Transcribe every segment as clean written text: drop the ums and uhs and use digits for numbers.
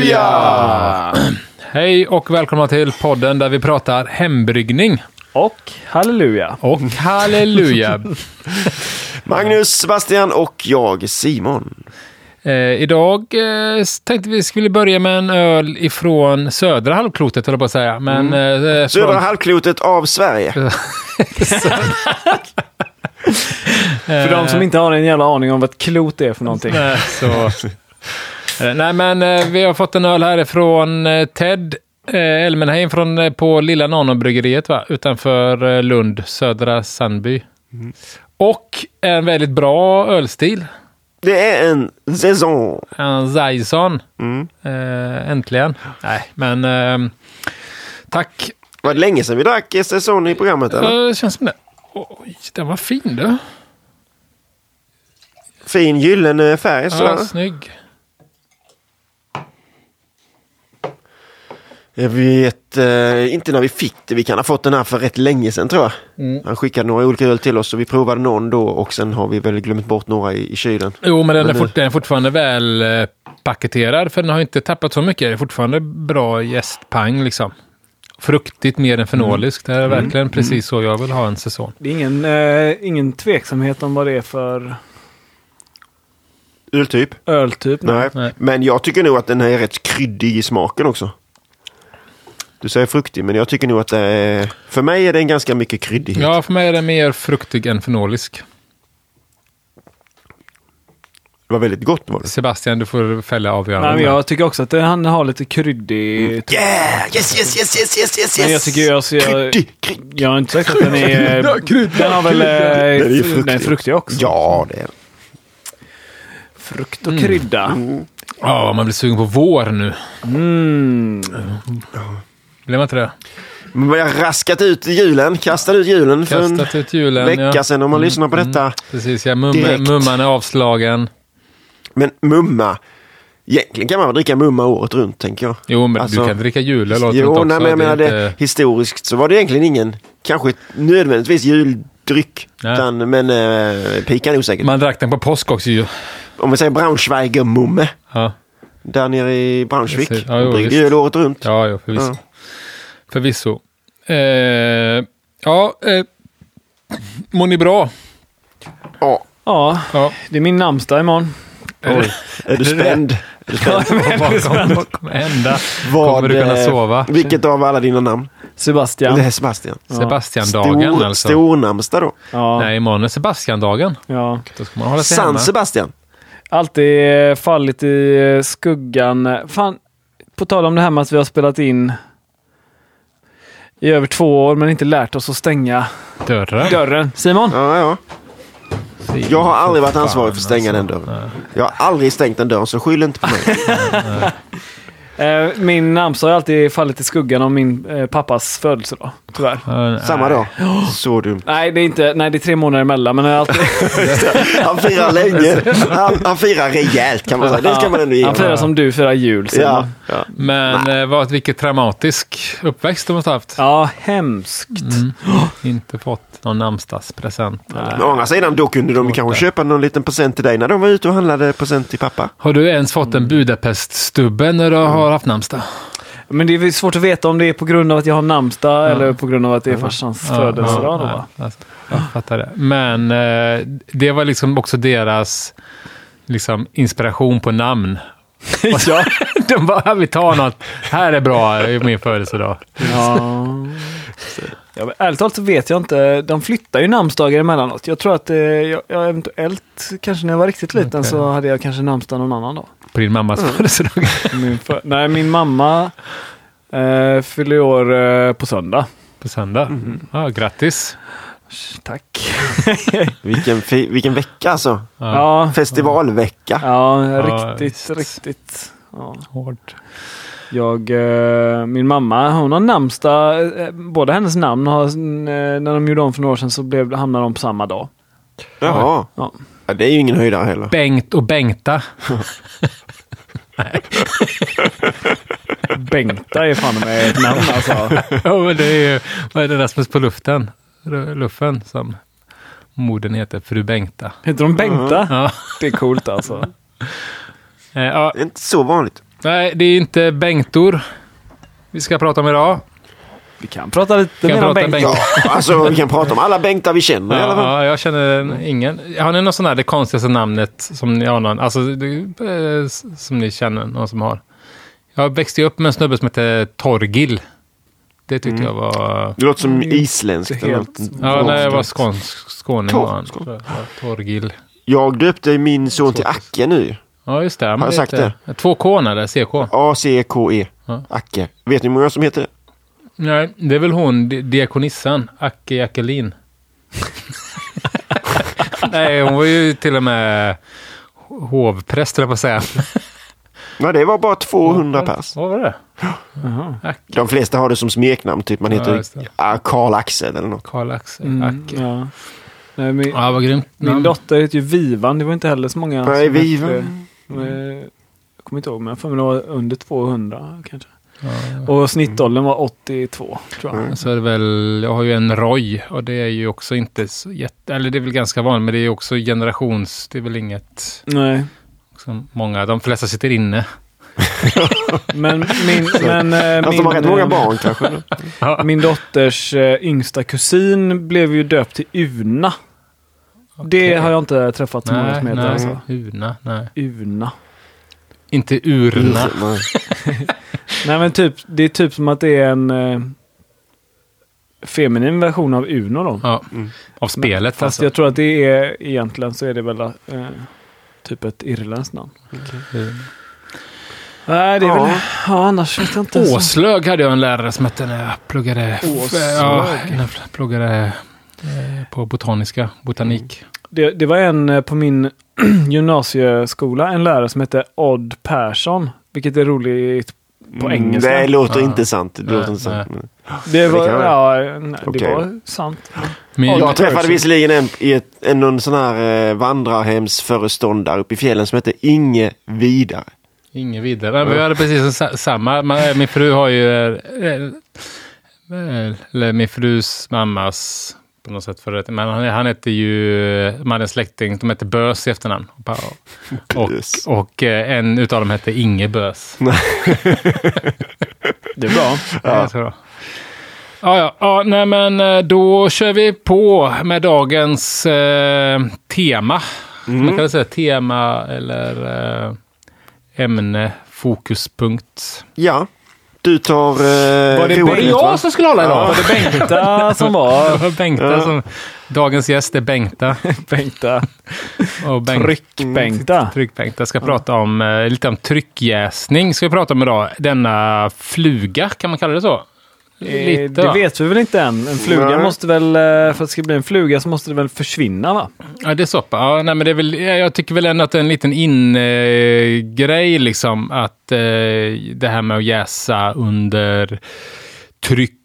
Halleluja! Hej och välkomna till podden där vi pratar hembryggning. Och halleluja. Och halleluja. Magnus, Sebastian och jag, Simon. Idag tänkte vi skulle börja med en öl ifrån södra halvklotet, håller jag på att säga. Men, södra halvklotet av Sverige. För de som inte har en jävla aning om vad ett klot är för någonting. Nej, men vi har fått en öl härifrån Ted Elmenheim på Lilla Nano bryggeriet, va? Utanför Lund, Södra Sandby. Mm. Och en väldigt bra ölstil. Det är en Saison. En Saison. Mm. Äntligen. Nej, men tack. Var det länge sedan vi drack Saison i programmet? Eller? Det känns som det. Oj, den var fin då. Fin gyllene färg. Så. Ja, snygg. Jag vet inte när vi fick det. Vi kan ha fått den här för rätt länge sedan, tror jag. Mm. Han skickade några olika öl till oss och vi provade någon då och sen har vi väl glömt bort några i kylen. Jo, men den är fortfarande väl paketerad, för den har inte tappat så mycket. Det är fortfarande bra jästpang liksom. Fruktigt mer än fenolisk. Det är verkligen precis så jag vill ha en säsong. Det är ingen tveksamhet om vad det är för... öltyp. Öltyp. Nej. Men jag tycker nog att den här är rätt kryddig i smaken också. Du säger fruktig, men jag tycker nog att det är... För mig är den ganska mycket kryddighet. Ja, för mig är den mer fruktig än fenolisk. Det var väldigt gott, var det? Sebastian, du får fälla avgörande. Nej, men jag tycker också att han har lite kryddig... Mm. Yeah! Yes! Men jag tycker alltså... Jag har inte sagt att den är... Den har väl... Den är fruktig också. Ja, det är den. Frukt och krydda. Man blir sugen på vår nu. Blir man inte det? Man har raskat ut julen, kastat ut julen för en vecka sedan om man lyssnar på detta. Precis, ja, mumman är avslagen. Men mumma, egentligen kan man dricka mumma året runt, tänker jag. Jo, men alltså, du kan dricka jul eller något också. Nej, men jag menar det, historiskt så var det egentligen ingen, kanske nödvändigtvis juldryck, utan, men pikan är osäkert. Man drack den på påsk också ju. Om vi säger Braunschweiger mumme, där nere i Braunschweig, dricker jul året runt. Ja, förvisso. Förvisso. Mår ni bra? Ja. Ja, det är min namnsdag imorgon. Oj. Är du spänd? Vad kommer hända? Kommer du kunna sova? Vilket av alla dina namn? Sebastian. Det är Sebastian. Ja. Sebastian-dagen alltså. Stornamnsdag då? Ja. Nej, imorgon är Sebastian-dagen. Ja. Då ska man hålla sig hemma. San Sebastian. Alltid fallit i skuggan. Fan, på tal om det här med att vi har spelat in i över 2 år men inte lärt oss att stänga dörren. Simon? Ja. Jag har aldrig varit ansvarig för att stänga den dörren. Nej. Jag har aldrig stängt den dörren, så skyll inte på mig. Min namnsdag har alltid fallit i skuggan om min pappas födelsedag, tyvärr. Samma dag. Så dumt. Nej, det är inte. Nej, det är 3 månader emellan, men alltid... Han firar länge. Han firar rejält, kan man säga. Det ska man ändå ge. Han firar som du firar jul. Ja. Men vilket traumatisk uppväxt de har haft. Ja, hemskt. Inte fått någon namnsdagspresent. Å andra sidan, då kunde de kanske köpa någon liten present till dig när de var ute och handlade present till pappa. Har du ens fått en Budapest-stubbe när du har haft namnsdag? Men det är svårt att veta om det är på grund av att jag har namnsdag eller på grund av att det är farsans födelsedag. Jag fattar det. Men det var liksom också deras liksom inspiration på namn. Ja. De bara, vi tar något. Här är bra i min födelsedag. Ja, ärligt talat så vet jag inte. De flyttar ju namnsdagar emellanåt. Jag tror att jag eventuellt, kanske när jag var riktigt liten, så hade jag kanske namnsdag någon annan dag. På din mammas födelsedag? Nej, min mamma fyller år på söndag. På söndag? Ja, grattis. Tack. Vilken vecka alltså. Ja. Festivalvecka. Ja, riktigt. Ja. Hård. Min mamma, hon har namnsdag, båda hennes namn har, när de gjorde om för några år sedan så hamnade de på samma dag. Jaha. Ja. Ja, det är ju ingen höjdare heller. Bengt och Bengta. Bengta är fan med ett namn alltså. Ja, men det är ju, vad är det Rasmus på luften? Luffen som modern heter, fru Bengta. Heter de Bengta? Ja. Det är coolt alltså. Det är inte så vanligt. Nej, det är inte Bengtor vi ska prata om idag. Vi kan prata lite mer om Bengt. Ja, alltså, vi kan prata om alla Bengtar vi känner. Ja, ja, jag känner ingen. Har ni någon sån här, det konstigaste namnet som ni har någon, alltså, som ni känner någon som har? Jag växte upp med en snubbe som heter Torgil. Det tyckte jag var... Det låter som isländskt. Ja, nej, jag var skåning. Torgil. Jag döpte min son till Ackie nu. Ja, just det. Har jag sagt det? 2K när det är CK. A-C-K-E. Ackie. Vet ni hur många som heter det? Nej, det är väl hon, diakonissan, Ackie Akelin. Nej, hon var ju till och med hovpräst, eller vad säger jag? Nej, det var bara 200 pass. Vad var det? Uh-huh. De flesta har det som smeknamn, typ man heter Karl Axel eller något. Karl Axel, Ackie. Ja. Nej, men, ja, vad grymt. Min dotter heter ju Vivan, det var inte heller så många. Nej, Vivan. Jag kommer inte ihåg, men för mig var under 200 kanske. Ja. Och snittåldern var 82 tror jag. Så är det väl, jag har ju en Roy och det är ju också inte så jätte, eller det är väl ganska vanligt, men det är också generations, det är väl inget. Nej. Också många, de flesta sitter inne. Många barn kanske. Min dotters yngsta kusin blev ju döpt till Una. Okay. Det har jag inte träffat så många som heter alltså. Una, nej. Una. Inte urna. Nej, men typ, det är typ som att det är en feminin version av Uno då. Ja, av spelet. Men, fast alltså, jag tror att det är, egentligen så är det väl typ ett irländskt namn. Okay. Nej, det är väl... Ja, annars vet jag inte. Åslög hade jag en lärare som hette när jag pluggade... när jag pluggade på botanik. Det var en på min gymnasieskola, en lärare som hette Odd Persson, vilket är roligt på engelska. Det låter inte sant. Det var sant. Men jag träffade visserligen någon sån här vandrarhemsföreståndare uppe i fjällen som hette Inge Vidare. Inge Vidare. Vi hade precis samma. Min fru har ju eller min frus mammas på något sätt förrätt. Men han hette ju, man hade en släkting, de hette Bös i efternamn. Och en utav dem hette Inge Bös. Det är bra. Ja. Ja, nej, men då kör vi på med dagens tema. Man kan säga tema eller ämne, fokuspunkt. Ja. Du tar... var det jag som skulle hålla idag? Ja. Var det Bengta som var? Det var Bengta som... Dagens gäst är Bengta. Bengta. Och Tryck-Bengta. Tryck-Bengta ska prata om lite om tryckjäsning. Ska vi prata om idag. Denna fluga, kan man kalla det så? Lite, det vet vi väl inte än. En fluga måste väl... För att det ska bli en fluga så måste det väl försvinna, va? Ja, det är så. Ja, nej, men det är väl, jag tycker väl ändå att det är en liten grej liksom. Att det här med att jäsa under tryck.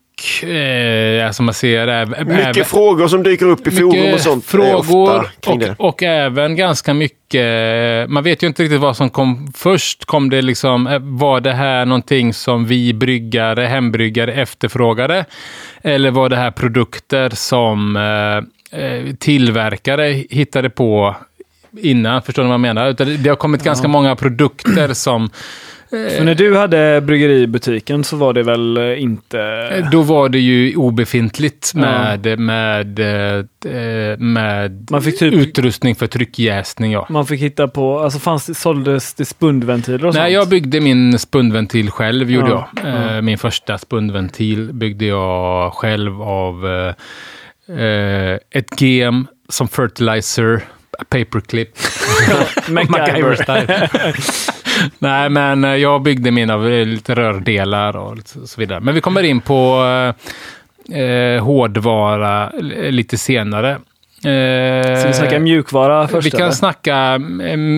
Alltså man ser mycket frågor som dyker upp i forum och sånt. Frågor och även ganska mycket. Man vet ju inte riktigt vad som kom först. Kom det liksom, var det här någonting som vi bryggare, hembryggare efterfrågade? Eller var det här produkter som tillverkare hittade på innan? Förstår ni vad jag menar? Utan det har kommit ganska många produkter som... För när du hade bryggeributiken så var det väl inte... Då var det ju obefintligt med man fick typ, utrustning för tryckjäsning, ja. Man fick hitta på... Alltså såldes det spundventiler och sånt? Nej, jag byggde min spundventil själv, gjorde jag. Min första spundventil byggde jag själv av ett gem som fertilizer, paperclip. MacGyver-style. Nej, men jag byggde min av lite rördelar och så vidare. Men vi kommer in på hårdvara lite senare. Så vi snackar mjukvara först? Vi kan snacka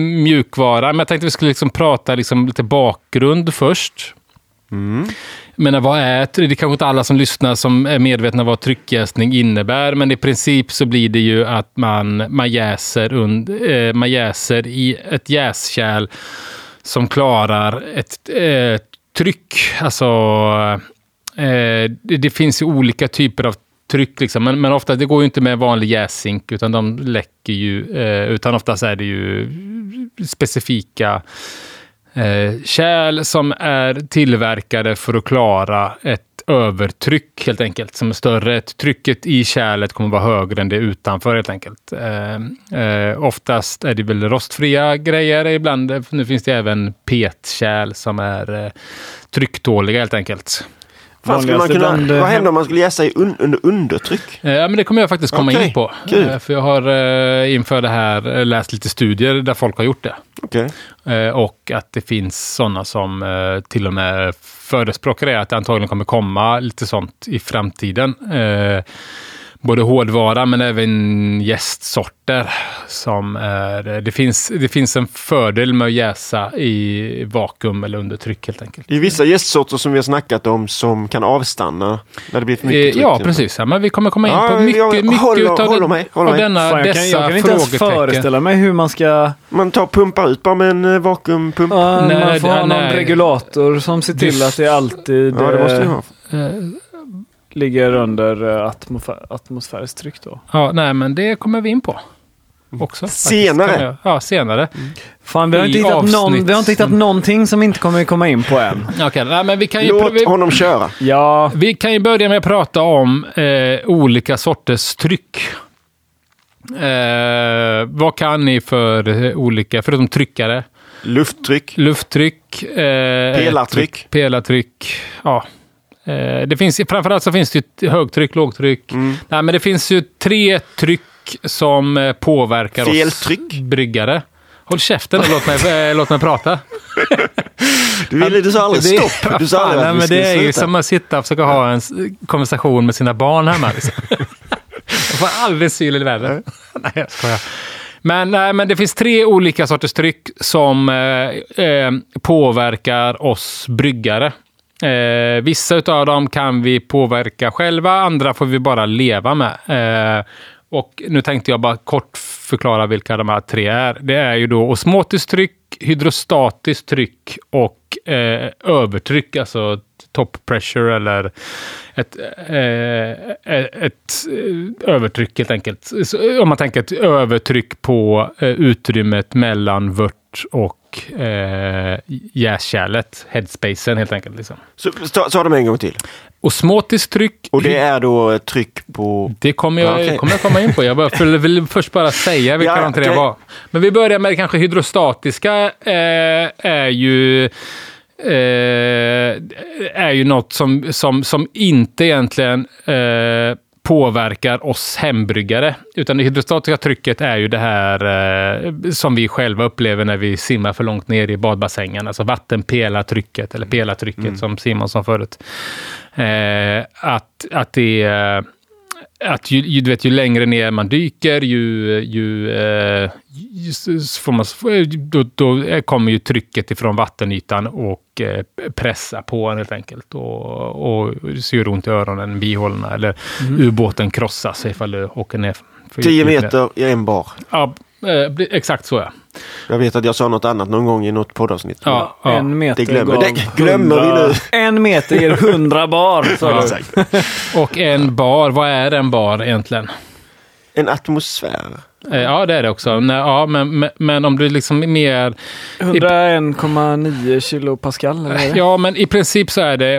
mjukvara, men jag tänkte vi skulle liksom prata liksom lite bakgrund först. Men vad är det? Det är kanske inte alla som lyssnar som är medvetna vad tryckjäsning innebär, men i princip så blir det ju att man jäser i ett jäskärl som klarar ett tryck. Alltså, det finns ju olika typer av tryck, liksom. Men ofta det går ju inte med vanlig jäsink, utan de läcker ju, utan ofta är det ju specifika kärl som är tillverkade för att klara ett övertryck helt enkelt, som är större. Trycket i kärlet kommer vara högre än det utanför helt enkelt. Oftast är det väl rostfria grejer ibland. Nu finns det även petkärl som är trycktåliga helt enkelt. Vad händer om man skulle jäsa under undertryck? Ja, men det kommer jag faktiskt komma in på. Cool. För jag har inför det här läst lite studier där folk har gjort det. Okay. Och att det finns sådana som till och med förespråkar det, att det antagligen kommer komma lite sånt i framtiden. Både hårdvara men även jästsorter. Det finns en fördel med att jäsa i vakuum eller under tryck helt enkelt. Det är vissa jästsorter som vi har snackat om som kan avstanna när det blir för mycket tryck. Ja, precis. Ja, men vi kommer komma in på mycket av denna dessa frågetecken. Jag kan inte ens föreställa mig hur man ska... Man tar pumpar ut bara med en vakuumpump. Man får ha någon regulator som ser till att det alltid... Ja, det måste vi ha. Ligger under atmosfäriskt tryck då. Ja, nej, men det kommer vi in på också. Senare. Ja, senare. Mm. Fan, vi har inte hittat någonting som inte kommer komma in på än. Okej, nej, men vi kan ju... Låt honom köra. Ja. Vi kan ju börja med att prata om olika sorters tryck. Vad kan ni för olika, förutom tryckare? Lufttryck. Pelartryck. Ja. Det finns, framförallt så finns det ju högtryck, lågtryck. Mm. Nej, men det finns ju tre tryck som påverkar oss bryggare. Håll käften och låt mig prata. Du sa aldrig att vi skulle sluta. Det är ju som att sitta och försöka ha en konversation med sina barn hemma. Jag får aldrig syl i världen. Nej, jag skojar. Men det finns tre olika sorters tryck som påverkar oss bryggare. Vissa av dem kan vi påverka själva, andra får vi bara leva med. Och nu tänkte jag bara kort förklara vilka de här tre är. Det är ju då osmotiskt tryck, hydrostatiskt tryck och övertryck, alltså top pressure eller ett övertryck helt enkelt. Så om man tänker ett övertryck på utrymmet mellan vört och jäskärlet, headspacen helt enkelt. Liksom. Så de en gång till. Osmotiskt tryck. Och det är då tryck på... Det kommer jag, kommer jag komma in på. Jag vill först bara säga vilka det var. Men vi börjar med kanske hydrostatiska är ju något som inte egentligen påverkar oss hembryggare, utan det hydrostatiska trycket är ju det här som vi själva upplever när vi simmar för långt ner i badbassängen, alltså vattenpelartrycket eller pelartrycket som Simon sa förut, att det är att ju längre ner man dyker då kommer ju trycket ifrån vattenytan och pressa på en helt enkelt och ser runt i öronen, bihålorna eller ubåten krossas ifall du åker ner. 10 meter i en bar. Ja, exakt så ja. Jag vet att jag sa något annat någon gång i något poddavsnitt. Ja, ja. En meter glömmer vi nu. 1 meter ger 100 bar. Ja, exakt. Och en bar, vad är en bar egentligen? En atmosfär. Ja, det är det också. Ja, men om du liksom är mer... 101,9 kilopascal eller det? Ja, men i princip så är det.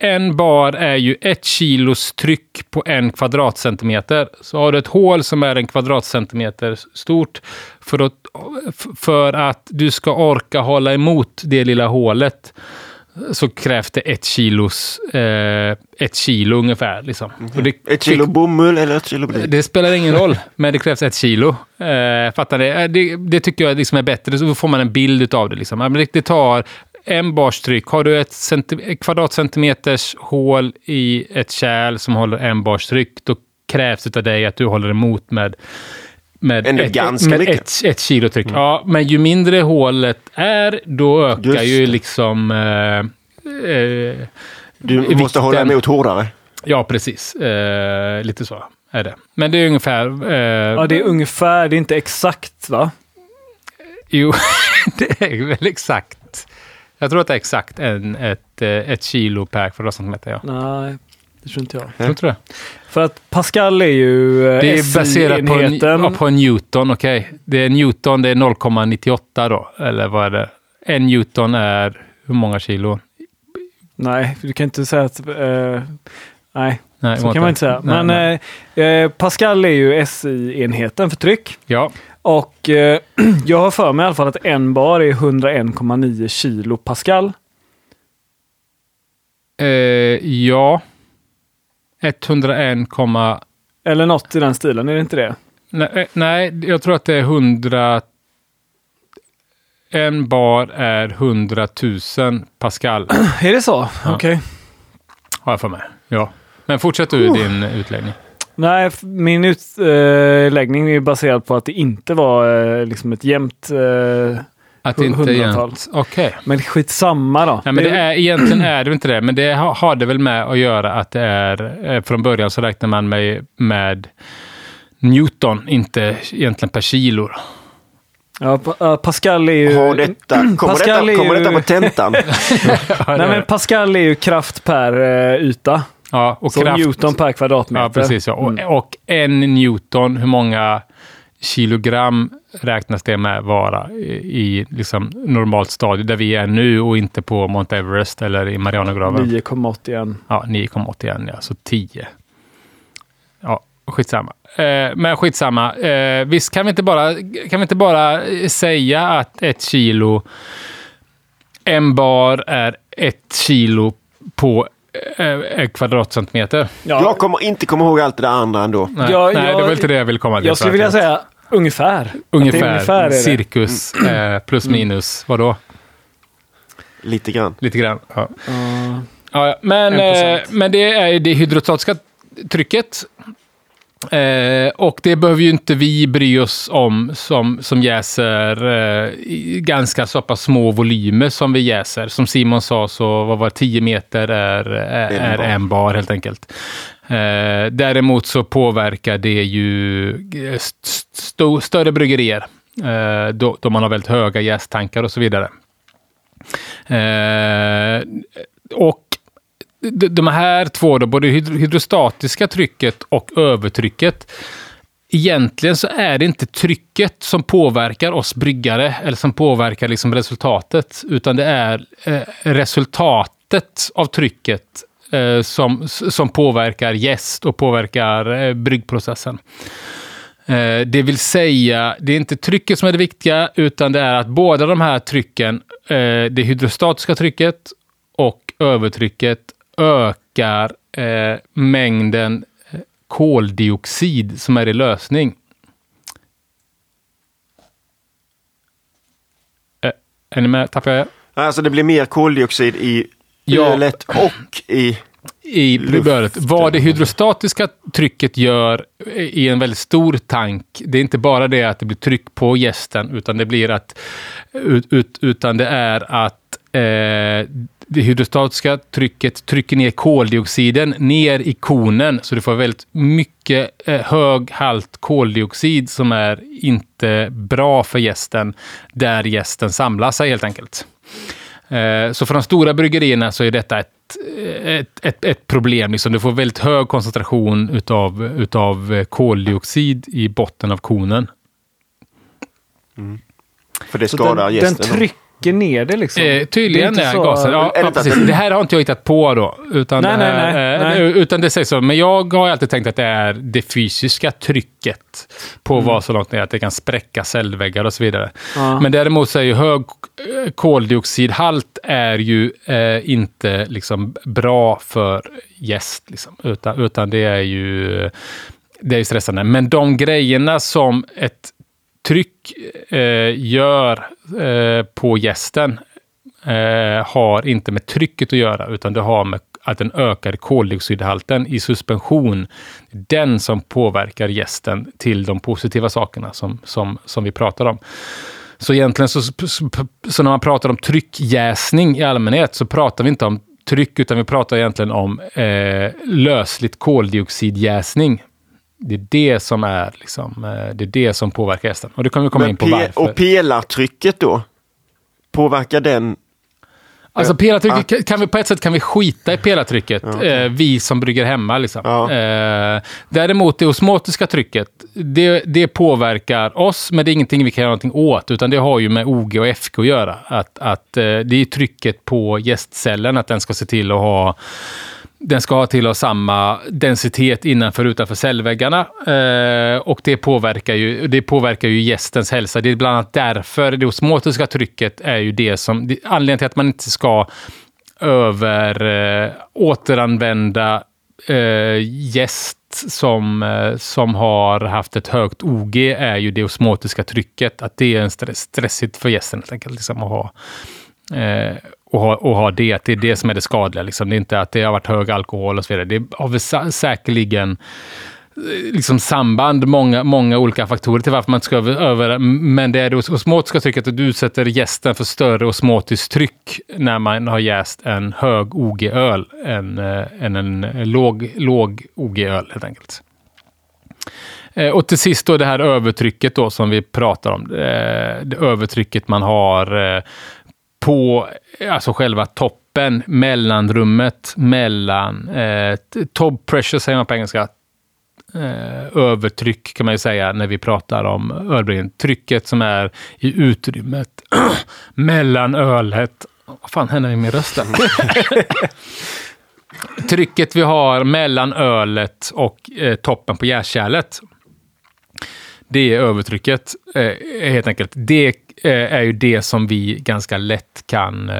En bar är ju 1 kilos tryck på 1 kvadratcentimeter. Så har du ett hål som är 1 kvadratcentimeter stort, för att du ska orka hålla emot det lilla hålet, så krävs det 1 kilo ungefär. Liksom. Mm-hmm. Ett kilo bomull eller 1 kilo bly? Det spelar ingen roll, men det krävs 1 kilo. Fattar det? Det tycker jag liksom är bättre, så får man en bild av det. Liksom. Men det tar en bars tryck. Har du ett kvadratcentimeters hål i ett kärl som håller 1 bars tryck, då krävs det av dig att du håller emot med ett kilo tryck. Mm. Ja, men ju mindre hålet är, då ökar ju liksom du måste vikten. Hålla emot hårdare. Ja, precis. Lite så är det. Men det är ungefär... ja, det är ungefär. Det är inte exakt, va? Jo, det är väl exakt. Jag tror att det är exakt ett kilo per kvadratcentimeter, ja. Nej, det tror inte jag. Jag tror inte det. För att Pascal är ju... Det är baserat på Newton, okej. Det är Newton, det är 0,98 då. Eller vad är det? en Newton är hur många kilo? Nej, du kan inte säga att... Nej, så kan man inte säga. Men Pascal är ju SI-enheten för tryck. Ja. Och jag har för mig i alla fall att en bar är 101,9 kilo Pascal. Ja. 101, eller något i den stilen, är det inte det? Nej, jag tror att det är 100. En bar är 100,000 Pascal. Är det så? Ja. Okej. Okay. Har jag för mig. Ja. Men fortsätt du din utläggning. Nej, min utläggning är baserad på att det inte var liksom ett jämnt att det inte jämnt. Okej. Okay. Men skitsamma då. Ja, men det är, egentligen är det inte det. Men det har det väl med att göra att det är... Från början så räknar man med Newton, inte egentligen per kilo. Ja, Pascal är ju... Kommer detta på tentan? Nej, men Pascal är ju kraft per yta. Ja, och så kraft... Newton per kvadratmeter. Ja, precis. Ja. Och en Newton, hur många kilogram räknas det med vara i liksom normalt stadie där vi är nu och inte på Mount Everest eller i Marianagraven? 9,81. Ja, 9,81. Ja, så 10. Ja, skitsamma. Men skitsamma. Visst, kan vi inte bara säga att ett kilo, en bar är ett kilo på kvadratcentimeter. Ja. Jag kommer inte komma ihåg allt det där andra ändå. Nej, nej, det var inte det jag ville komma till. Jag skulle vilja säga ungefär är cirkus plus minus. Vadå? Lite grann. Ja. Ja, men det är ju det hydrostatiska trycket. Och det behöver ju inte vi bry oss om som jäser ganska så pass små volymer som vi jäser. Som Simon sa så var 10 meter är en bar helt enkelt. Däremot så påverkar det ju större bryggerier då man har väldigt höga jästankar och så vidare. Och de här två då, både hydrostatiska trycket och övertrycket. Egentligen så är det inte trycket som påverkar oss bryggare eller som påverkar liksom resultatet, utan det är resultatet av trycket som påverkar jäst och påverkar bryggprocessen. Det vill säga, det är inte trycket som är det viktiga, utan det är att båda de här trycken, det hydrostatiska trycket och övertrycket, ökar mängden koldioxid som är i lösning. Är ni med? Tappar jag? Alltså det blir mer koldioxid i ölet och i bryggbölet. Vad det hydrostatiska trycket gör i en väldigt stor tank, det är inte bara det att det blir tryck på jästen, utan det blir att det hydrostatiska trycket trycker ner koldioxiden ner i konen, så du får väldigt mycket hög halt koldioxid som är inte bra för jästen, där jästen samlar sig helt enkelt. Så för de stora bryggerierna så är detta ett problem. Liksom du får väldigt hög koncentration utav koldioxid i botten av konen. Mm. För det skadar jästen. Den trycker ner det liksom. Tydligen det är så... gasen. Ja, precis. Det här har inte jag hittat på då. Utan det sägs så. Men jag har alltid tänkt att det är det fysiska trycket på vad så långt ner att det kan spräcka cellväggar och så vidare. Ja. Men däremot så är ju hög koldioxidhalt är ju inte liksom bra för jäst liksom, utan det är ju stressande. Men de grejerna som ett tryck gör på jästen har inte med trycket att göra, utan det har med att den ökar koldioxidhalten i suspension, den som påverkar jästen till de positiva sakerna som vi pratar om. Så egentligen så när man pratar om tryckjäsning i allmänhet så pratar vi inte om tryck, utan vi pratar egentligen om lösligt koldioxidjäsning. Det är det som är liksom, det är det som påverkar jästen. Och det kommer vi komma in på varför. Och pelartrycket då? Påverkar den? Alltså pelartrycket, kan vi på ett sätt kan vi skita i pelartrycket, vi som brygger hemma liksom. Däremot det osmotiska trycket, det påverkar oss, men det är ingenting vi kan göra någonting åt, utan det har ju med OG och FK att göra, att det är trycket på gästcellen, att den ska se till att ha samma densitet innanför och utanför cellväggarna, och det påverkar ju gästens hälsa. Det är bland annat därför det osmotiska trycket är ju det som anledningen till att man inte ska återanvända gäst som har haft ett högt OG, är ju det osmotiska trycket, att det är en stressigt för gästen helt enkelt liksom, att ha och ha det, att det är det som är det skadliga liksom. Det är inte att det har varit hög alkohol och så vidare, det har väl säkerligen liksom samband, många olika faktorer till varför man ska över, men det är det osmotiska trycket, att du utsätter gästen för större osmotiskt tryck när man har jäst en hög OG-öl än en låg OG-öl helt enkelt. Och till sist då det här övertrycket då som vi pratar om, det övertrycket man har på alltså själva toppen, mellanrummet, mellan top pressure säger man på engelska, övertryck kan man ju säga när vi pratar om ölbryggning, trycket som är i utrymmet mellan ölet, vad fan händer i min röst där? Trycket vi har mellan ölet och toppen på jäskärlet, det är övertrycket helt enkelt. Det är ju det som vi ganska lätt kan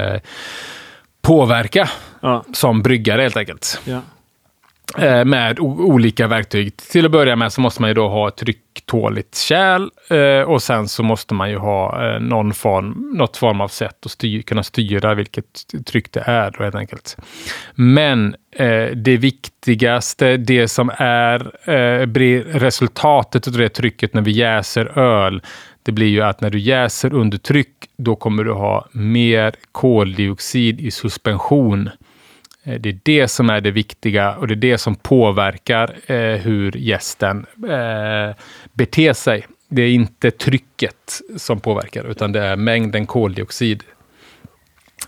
påverka som bryggare helt enkelt. Ja. Med olika verktyg. Till att börja med så måste man ju då ha trycktåligt kärl, och sen så måste man ju ha något form av sätt att kunna styra vilket tryck det är då helt enkelt. Men det viktigaste, det som blir resultatet av det trycket när vi jäser öl, det blir ju att när du jäser under tryck, då kommer du ha mer koldioxid i suspension. Det är det som är det viktiga, och det är det som påverkar hur gästen beter sig. Det är inte trycket som påverkar, utan det är mängden koldioxid.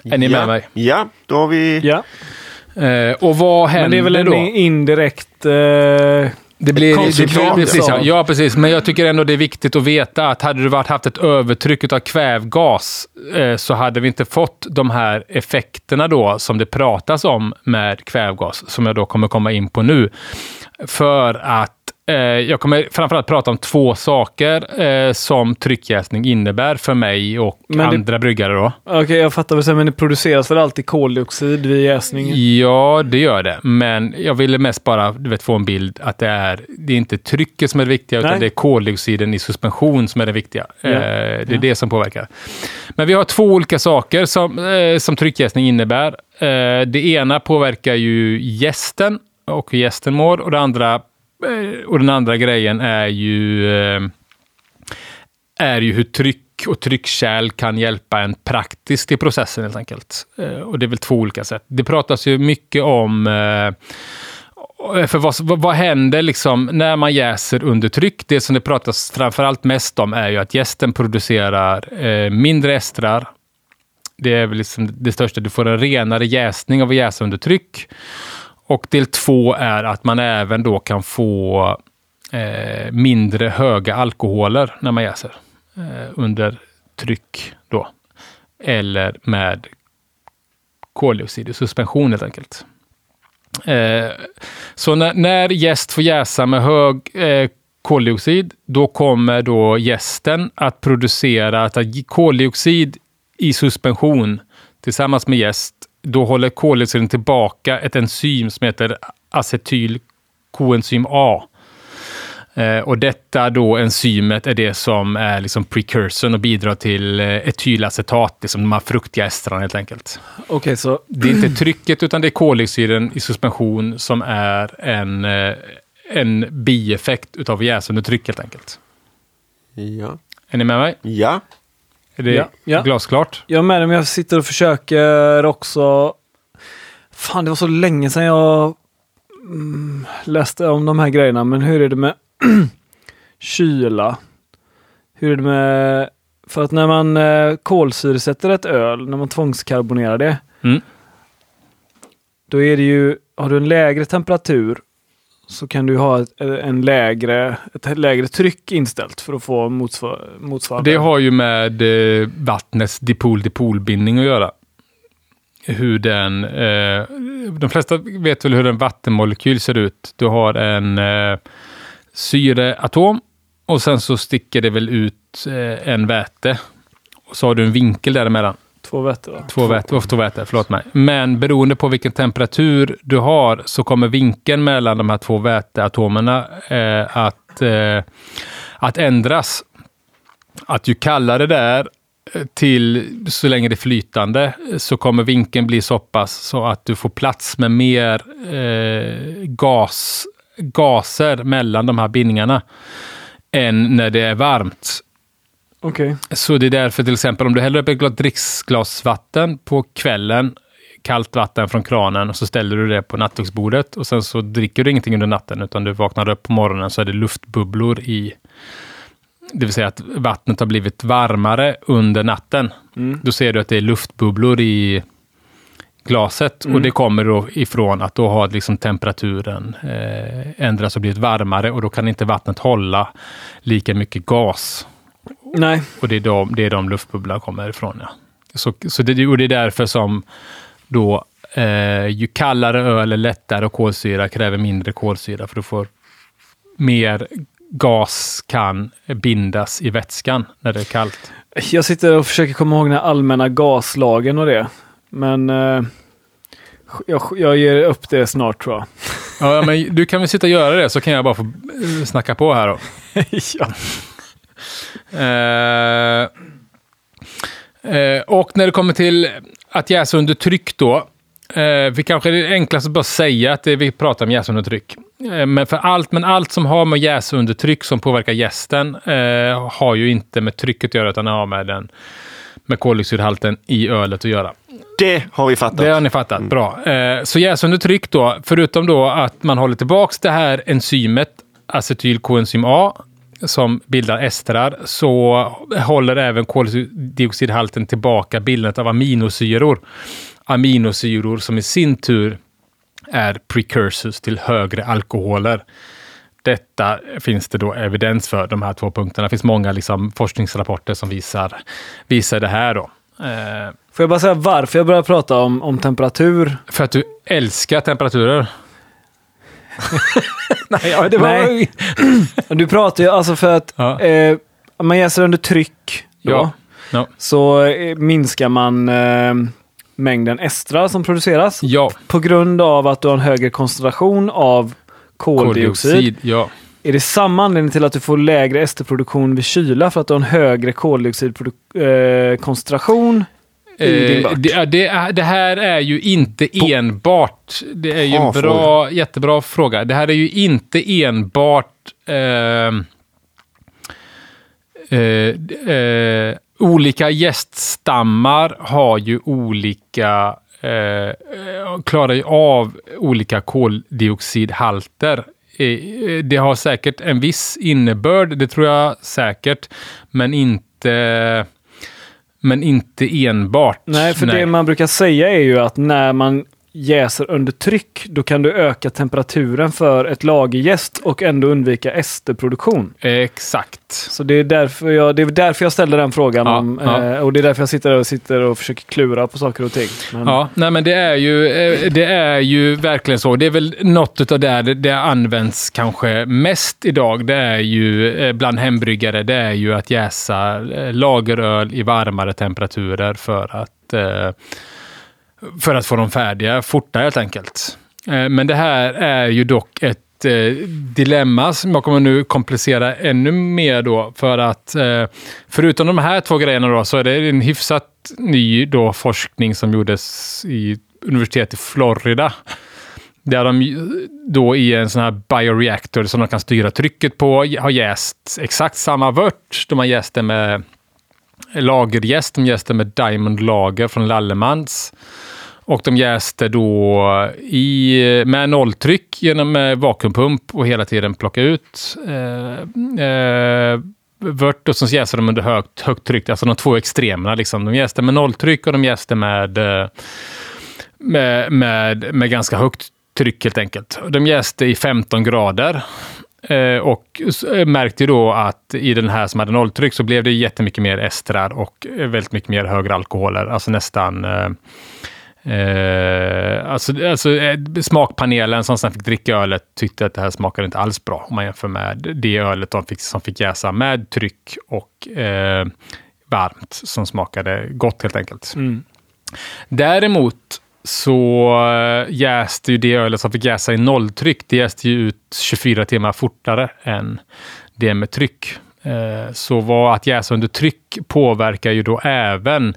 Är ni med mig? Ja, då har vi... Ja. Och vad händer då? Men det är väl en indirekt... Det blir precis, ja precis, men jag tycker ändå det är viktigt att veta att hade du haft ett övertryck av kvävgas, så hade vi inte fått de här effekterna då som det pratas om med kvävgas, som jag då kommer komma in på nu, för att jag kommer framförallt prata om två saker som tryckjäsning innebär för mig och andra bryggare då. Okej, jag fattar väl, men det produceras väl alltid koldioxid vid jäsningen? Ja, det gör det. Men jag ville mest bara få en bild att det är inte trycket som är det viktiga, utan det är koldioxiden i suspension som är det viktiga. Ja. Det är det som påverkar. Men vi har två olika saker som tryckjäsning innebär. Det ena påverkar ju gästen och hur gästen mår, och den andra grejen är ju hur tryck och tryckkärl kan hjälpa en praktiskt i processen helt enkelt. Och det är väl två olika sätt. Det pratas ju mycket om för vad händer liksom när man jäser under tryck. Det som det pratas framförallt mest om är ju att gästen producerar mindre estrar. Det är väl liksom det största. Du får en renare jäsning av att jäsa under tryck. Och del 2 är att man även då kan få mindre höga alkoholer när man jäser under tryck då. Eller med koldioxid i suspension helt enkelt. Så när jäst får jäsa med hög koldioxid, då kommer då jästen att producera koldioxid i suspension tillsammans med jäst. Då håller koldioxiden tillbaka ett enzym som heter acetylkoenzym A. Och detta då enzymet är det som är liksom precursorn och bidrar till etylacetat, liksom de här fruktiga estrarna helt enkelt. Okej, så det är inte trycket, utan det är koldioxiden i suspension som är en bieffekt utav jäsande tryck helt enkelt. Ja. Är ni med mig? Ja. Är det glasklart? Jag är med, men jag sitter och försöker också... Fan, det var så länge sedan jag läste om de här grejerna. Men hur är det med kyla? Hur är det med... För att när man kolsyresätter ett öl, när man tvångskarbonerar det, Mm. Då är det ju, har du en lägre temperatur så kan du ha ett lägre tryck inställt för att få motsvarande. Det har ju med vattnets dipol-dipolbindning att göra. Hur den, de flesta vet väl hur en vattenmolekyl ser ut. Du har en syreatom och sen så sticker det väl ut en väte. Och så har du en vinkel däremellan. Två väte, förlåt mig. Men beroende på vilken temperatur du har så kommer vinkeln mellan de här två väteatomerna att ändras. Att ju kallare det är till så länge det är flytande så kommer vinkeln bli så pass så att du får plats med mer gaser mellan de här bindningarna än när det är varmt. Okay. Så det är därför till exempel om du häller upp ett dricksglas vatten på kvällen, kallt vatten från kranen, och så ställer du det på nattduksbordet och sen så dricker du ingenting under natten utan du vaknar upp på morgonen så är det luftbubblor i, det vill säga att vattnet har blivit varmare under natten. Mm. Då ser du att det är luftbubblor i glaset och det kommer då ifrån att då har liksom temperaturen ändrats och blivit varmare och då kan inte vattnet hålla lika mycket gas. Nej. Och det är de luftbubblan kommer ifrån, ja. Så det är därför som då ju kallare öl är lättare och kolsyra kräver mindre kolsyra för du får mer gas kan bindas i vätskan när det är kallt. Jag sitter och försöker komma ihåg den allmänna gaslagen och det. Men jag ger upp det snart, tror jag. Ja, men du kan väl sitta och göra det så kan jag bara få snacka på här då. Ja. Och när det kommer till att jäsa under tryck då, vi kanske är det enklaste att bara säga att vi pratar om jäsa under tryck, men allt som har med jäsa under tryck som påverkar jästen har ju inte med trycket att göra utan har med koldioxidhalten i ölet att göra. Det har vi fattat. Det har ni fattat, bra. Så jäsa under tryck då, förutom då att man håller tillbaks det här enzymet acetylkoenzym A som bildar estrar, så håller även koldioxidhalten tillbaka bildandet av aminosyror. Aminosyror som i sin tur är precursors till högre alkoholer. Detta finns det då evidens för, de här två punkterna. Det finns många liksom forskningsrapporter som visar det här då. Får jag bara säga varför jag börjar prata om temperatur? För att du älskar temperaturer. Nej. Du pratar ju alltså för att om man jäser under tryck då, så minskar man mängden estrar som produceras på grund av att du har en högre koncentration av koldioxid. Är det samma anledning till att du får lägre esterproduktion vid kyla för att du har en högre koldioxidkoncentration? Det här är ju inte enbart, det är ju en bra, jättebra fråga. Det här är ju inte enbart olika gäststammar har ju olika klarar ju av olika koldioxidhalter. Det har säkert en viss innebörd, det tror jag säkert, men inte enbart. Nej, för det man brukar säga är ju att när man jäser under tryck då kan du öka temperaturen för ett lagerjäst och ändå undvika esterproduktion. Exakt. Så det är därför jag ställde den frågan och det är därför jag sitter och försöker klura på saker och ting. Men... Ja, nej men det är ju verkligen så. Det är väl något utav det används kanske mest idag. Det är ju bland hembryggare, det är ju att jäsa lageröl i varmare temperaturer för att få dem färdiga fortare helt enkelt. Men det här är ju dock ett dilemma som jag kommer nu komplicera ännu mer då, för att förutom de här två grejerna då, så är det en hyfsat ny då forskning som gjordes i universitetet i Florida där de då i en sån här bioreactor som de kan styra trycket på har jäst exakt samma vört. De har jäst det med lagerjäst, de jäste med Diamond lager från Lallemands och de jäste då med nolltryck genom vakuumpump och hela tiden plocka ut vört och så jäste de under högt tryck, alltså de två extremerna liksom. De jäste med nolltryck och de jäste med med ganska högt tryck helt enkelt. De jäste i 15 grader och märkte då att i den här som hade nolltryck så blev det jättemycket mer estrar och väldigt mycket mer högre alkoholer. Alltså nästan... smakpanelen som sen fick dricka ölet tyckte att det här smakade inte alls bra om man jämför med det ölet som fick jäsa med tryck och varmt som smakade gott helt enkelt. Mm. Däremot så jäste ju det ölet som fick jäsa i nolltryck, det jäste ju ut 24 timmar fortare än det med tryck. Så var att jäsa under tryck påverkar ju då även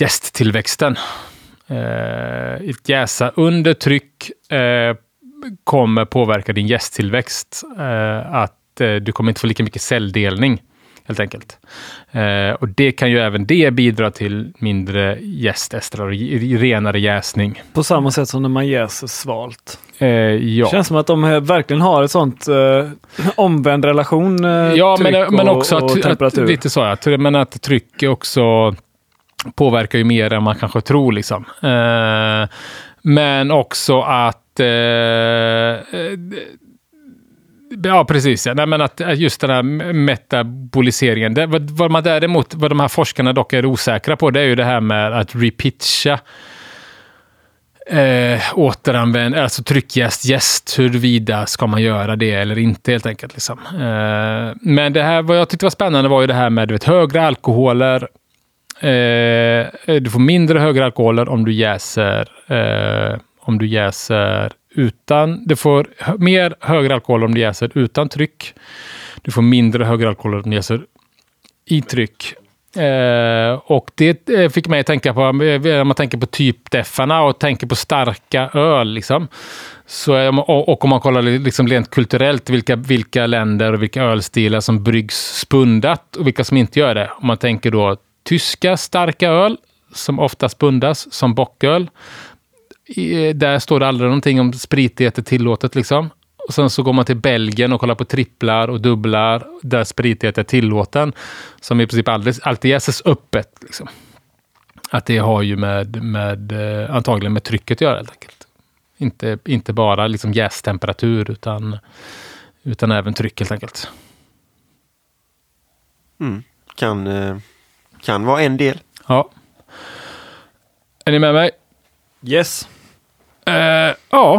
jästtillväxten. Ett jäsa under tryck kommer påverka din jästtillväxt, att du kommer inte få lika mycket celldelning helt enkelt, och det kan ju även det bidra till mindre jästestrar och renare jäsning på samma sätt som när man jäser svalt. Ja. Det känns som att de verkligen har ett sånt omvänd relation, tryck men också och temperatur. Lite så, men att tryck också påverkar ju mer än man kanske tror liksom. Men också att att just den här metaboliseringen, vad de här forskarna dock är osäkra på, det är ju det här med att repitcha återanvända, alltså tryckjäst, huruvida ska man göra det eller inte helt enkelt liksom. Men det här, vad jag tyckte var spännande var ju det här med högre alkoholer. Du får mindre högre alkoholer om du jäser utan, du får mer högre alkohol om du jäser utan tryck, du får mindre högre alkoholer om du jäser i tryck, och det fick mig att tänka på, om man tänker på typdeffarna och tänker på starka öl liksom, så, och om man kollar liksom rent kulturellt vilka länder och vilka ölstilar som bryggs spundat och vilka som inte gör det, om man tänker då tyska starka öl som oftast bundas som bocköl. Där står det aldrig någonting om spritighet är tillåtet liksom. Och sen så går man till Belgien och kollar på tripplar och dubblar där spritighet är tillåten, som i princip alltid jäses öppet liksom. Att det har ju med antagligen med trycket att göra helt enkelt. Inte bara liksom jästemperatur utan även tryck helt enkelt. Mm. Kan vara en del. Ja. Är ni med mig? Yes. Ja. Det var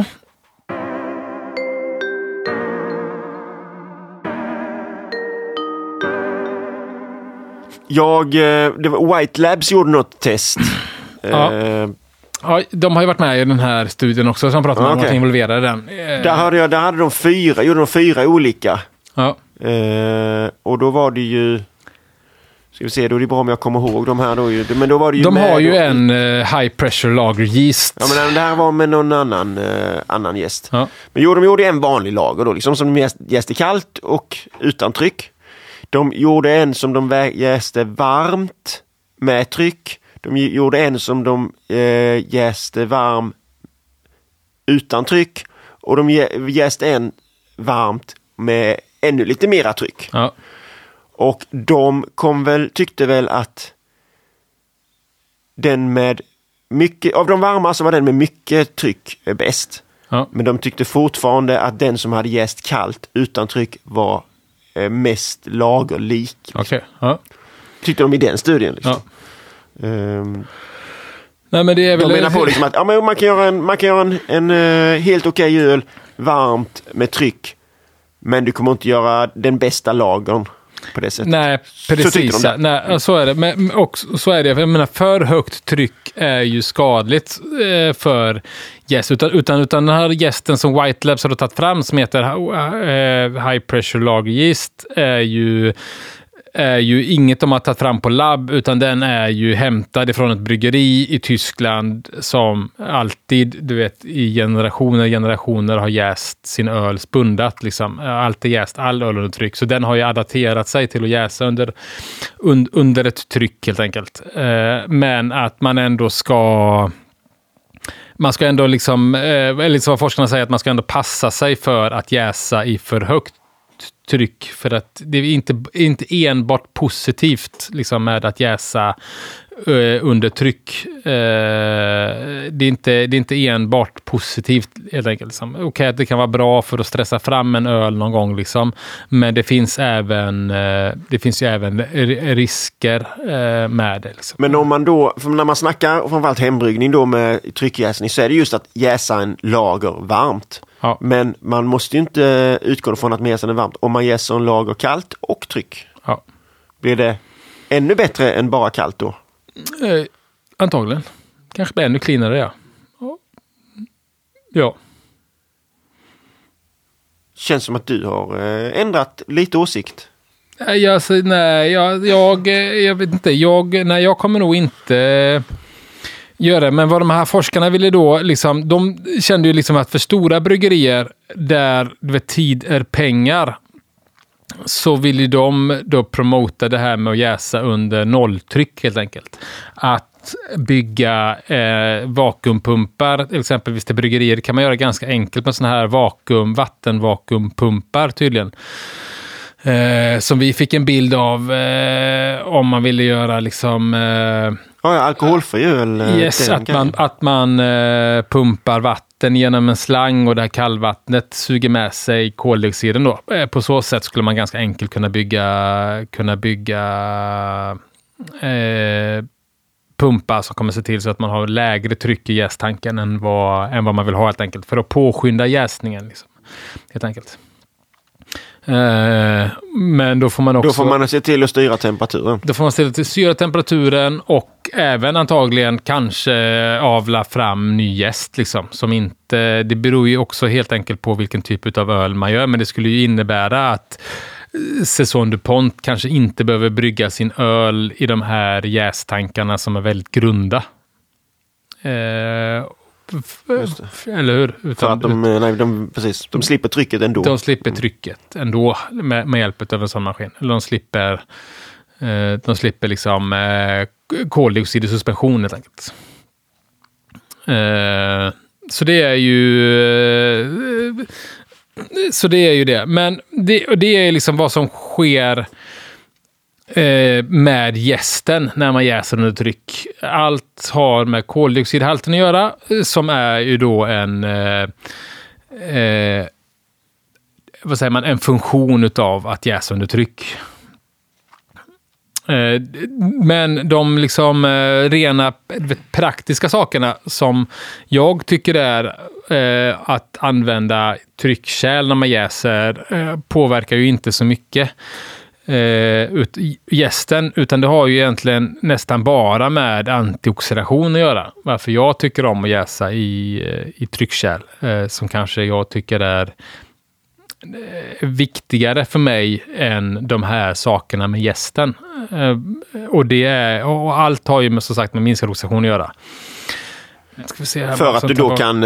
White Labs gjorde något test. Ja, de har ju varit med i den här studien också, som pratade om att involvera i den. Där hade de fyra olika. Ja. Och då var det ju... Ska vi se, då är det bra om jag kommer ihåg de här då. Men då var det ju de har ju då en High Pressure Logist. Ja, men det här var med någon annan gäst. Ja. Men de gjorde en vanlig lager då, liksom, som de gäste kallt och utan tryck. De gjorde en som de gäste varmt med tryck. De gjorde en som de gäste varm utan tryck. Och de gäste en varmt med ännu lite mera tryck. Ja. Och de tyckte väl att den med mycket, av de varma så var den med mycket tryck bäst. Ja. Men de tyckte fortfarande att den som hade jäst kallt utan tryck var mest lagerlik. Liksom. Okay. Ja. Tyckte de i den studien. Liksom. Ja. Nej, men det är väl de menar på liksom att man kan göra en helt okej öl varmt med tryck, men du kommer inte göra den bästa lagern. Nej, precis. Nej, så är det. Men också, så är det. Jag menar, för högt tryck är ju skadligt för jäst. Utan den här jästen som White Labs har tagit fram, som heter High Pressure Lager Yeast, är ju inget de har tagit fram på labb, utan den är ju hämtad från ett bryggeri i Tyskland som alltid, du vet, i generationer har jäst sin öl spundat liksom, alltid jäst all öl under tryck, så den har ju adapterat sig till att jäsa under ett tryck helt enkelt, men att man ska ändå liksom, eller som forskarna säger, att man ska ändå passa sig för att jäsa i för högt tryck, för att det är inte enbart positivt liksom med att jäsa under tryck. Det är inte enbart positivt helt enkelt. Liksom. Okej, det kan vara bra för att stressa fram en öl någon gång liksom, men det finns ju även risker med det. Liksom. Men om man då, när man snackar framförallt hembryggning då med tryckjäsning, så är det just att jäsa en lager varmt. Ja. Men man måste ju inte utgå från att man jäser den varmt. Om man jäser en lager kallt och tryck, ja, blir det ännu bättre än bara kallt då? Antagligen. Kanske det är ännu cleanare, ja. Ja. Känns som att du har ändrat lite åsikt. Jag vet inte. Jag kommer nog inte göra det. Men vad de här forskarna ville då, liksom, de kände ju liksom att för stora bryggerier där tid är pengar, så vill ju de då promota det här med att jäsa under nolltryck helt enkelt. Att bygga vakuumpumpar, till exempel vid bryggerier, kan man göra ganska enkelt med såna här vattenvakuumpumpar tydligen. Som vi fick en bild av om man ville göra liksom... alkoholfri öl. Yes, att man pumpar vatten genom en slang och det här kallvattnet suger med sig koldioxiden då. På så sätt skulle man ganska enkelt kunna bygga pumpar som kommer se till så att man har lägre tryck i jästanken än vad man vill ha helt enkelt. För att påskynda jäsningen liksom, helt enkelt. Men då får man också... Då får man se till att styra temperaturen. Då får man se till att styra temperaturen och även antagligen kanske avla fram ny jäst liksom, som inte... Det beror ju också helt enkelt på vilken typ av öl man gör, men det skulle ju innebära att Saison Dupont kanske inte behöver brygga sin öl i de här jästankarna som är väldigt grunda. Eller hur? De slipper trycket ändå. De slipper trycket ändå med hjälp av en sån maskin. De slipper liksom koldioxid i suspension helt enkelt. Så det är ju det. Men det är liksom vad som sker med jästen när man jäser under tryck. Allt har med koldioxidhalten att göra, som är ju då en funktion utav att jäsa under tryck. Men de liksom rena praktiska sakerna som jag tycker är att använda tryckkärl när man jäser påverkar ju inte så mycket gästen, utan det har ju egentligen nästan bara med antioxidation att göra. Varför jag tycker om att jäsa i tryckkärl, som kanske jag tycker är viktigare för mig än de här sakerna med gästen. Och allt har ju som sagt med minskad oxidation att göra. För att du då kan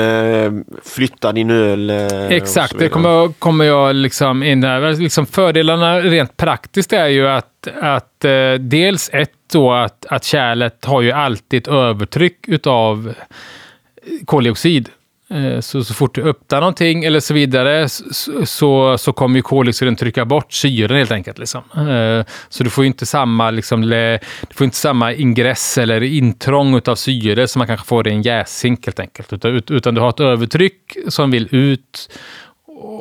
flytta din öl. Exakt, det kommer jag liksom in där. Liksom fördelarna rent praktiskt är ju att dels ett då att kärlet har ju alltid ett övertryck utav koldioxid. Så fort du öppnar någonting eller så vidare så kommer ju koldioxiden trycka bort syren helt enkelt liksom. Så du får ju inte samma liksom, du får inte samma ingress eller intrång utav syre som man kanske får i en jäsink helt enkelt, utan du har ett övertryck som vill ut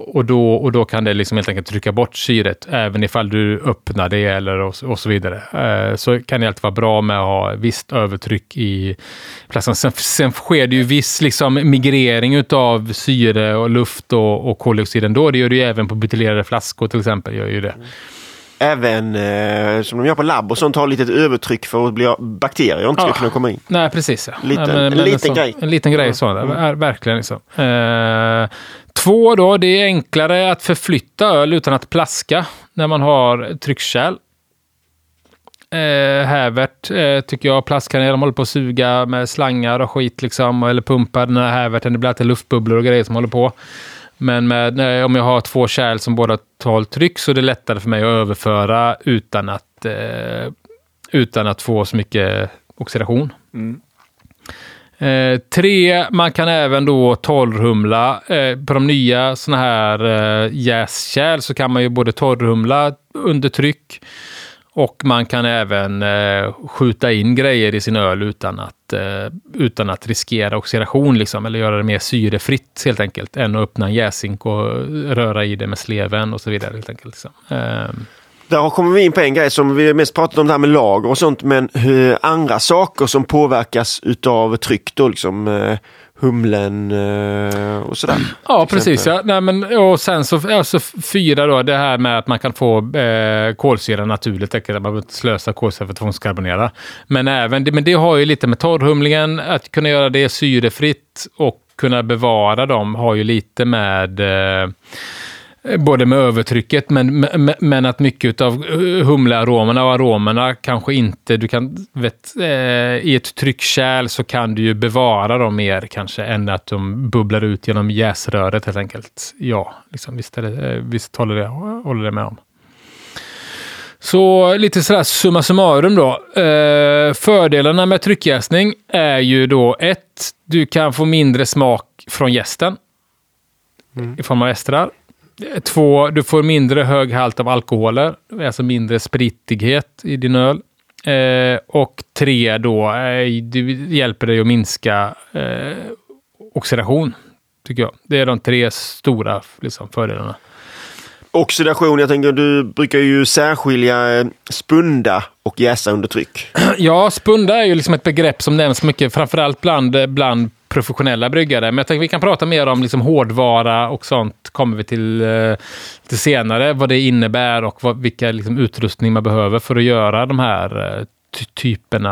och då kan det liksom helt enkelt trycka bort syret även ifall du öppnar det eller och så vidare. Så kan det alltid vara bra med att ha visst övertryck i platsen. Sen sker det ju viss liksom migrering utav syre och luft och koldioxid ändå. Det gör det ju även på buteljerade flaskor till exempel, gör ju det. Även som de gör på labb och sånt, har lite övertryck för att bli bakterier inte ska kunna komma in. Nej, precis. Ja. En liten grej. En liten grej så är verkligen liksom. Två då, det är enklare att förflytta öl utan att plaska när man har tryckkärl. Hävert tycker jag, plaskar när de håller på att suga med slangar och skit liksom, eller pumpar den här häverten, det blir alltid luftbubblor och grejer som håller på. Men om jag har två kärl som båda tar tryck så är det lättare för mig att överföra utan att få så mycket oxidation. Mm. 3, man kan även då torrhumla. På de nya såna här jäskärl så kan man ju både torrhumla under tryck Och man kan även skjuta in grejer i sin öl utan att riskera oxidation liksom, eller göra det mer syrefritt helt enkelt, än att öppna en jäsink och röra i det med sleven och så vidare helt enkelt. Liksom. Där kommer vi in på en grej som vi mest pratat om, det här med lager och sånt, men hur andra saker som påverkas utav tryck då, liksom humlen och sådär. Ja, precis. Ja. Nej, men, och sen så 4 då, det här med att man kan få kolsyra naturligt, att man behöver slösa kolsyra för att tvångskarbonera. Men även, men det har ju lite med torrhumlingen, att kunna göra det syrefritt och kunna bevara dem har ju lite med både med övertrycket, men att mycket av humlearomerna och aromerna kanske inte, du kan i ett tryckkärl så kan du ju bevara dem mer kanske än att de bubblar ut genom jäsröret helt enkelt. Ja, liksom, visst håller det med om. Så lite sådär summa summarum då. Fördelarna med tryckjäsning är ju då 1, du kan få mindre smak från jästen i form av estrar. 2, du får mindre hög halt av alkoholer, alltså mindre spritighet i din öl. Och 3 då, du hjälper dig att minska oxidation, tycker jag. Det är de 3 stora liksom, fördelarna. Oxidation, jag tänker, du brukar ju särskilja spunda och jäsa under tryck. Ja, spunda är ju liksom ett begrepp som nämns mycket, framförallt bland professionella bryggare, men jag tänker vi kan prata mer om liksom hårdvara och sånt kommer vi till senare, vad det innebär och vilka liksom utrustning man behöver för att göra de här den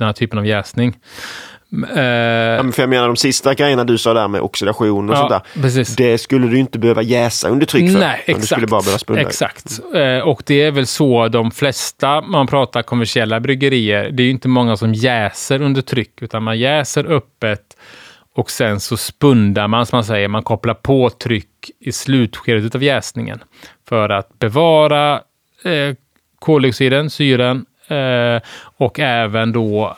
här typen av jäsning. Ja, för jag menar de sista grejerna du sa där med oxidation och ja, sånt där, precis. Det skulle du inte behöva jäsa under tryck för. Nej, exakt. Du skulle bara behöva spunda. Exakt. Och det är väl så de flesta, man pratar kommersiella bryggerier, det är ju inte många som jäser under tryck, utan man jäser öppet och sen så spundar man, som man säger, man kopplar på tryck i slutskedet av jäsningen för att bevara koldioxiden, syren, och även då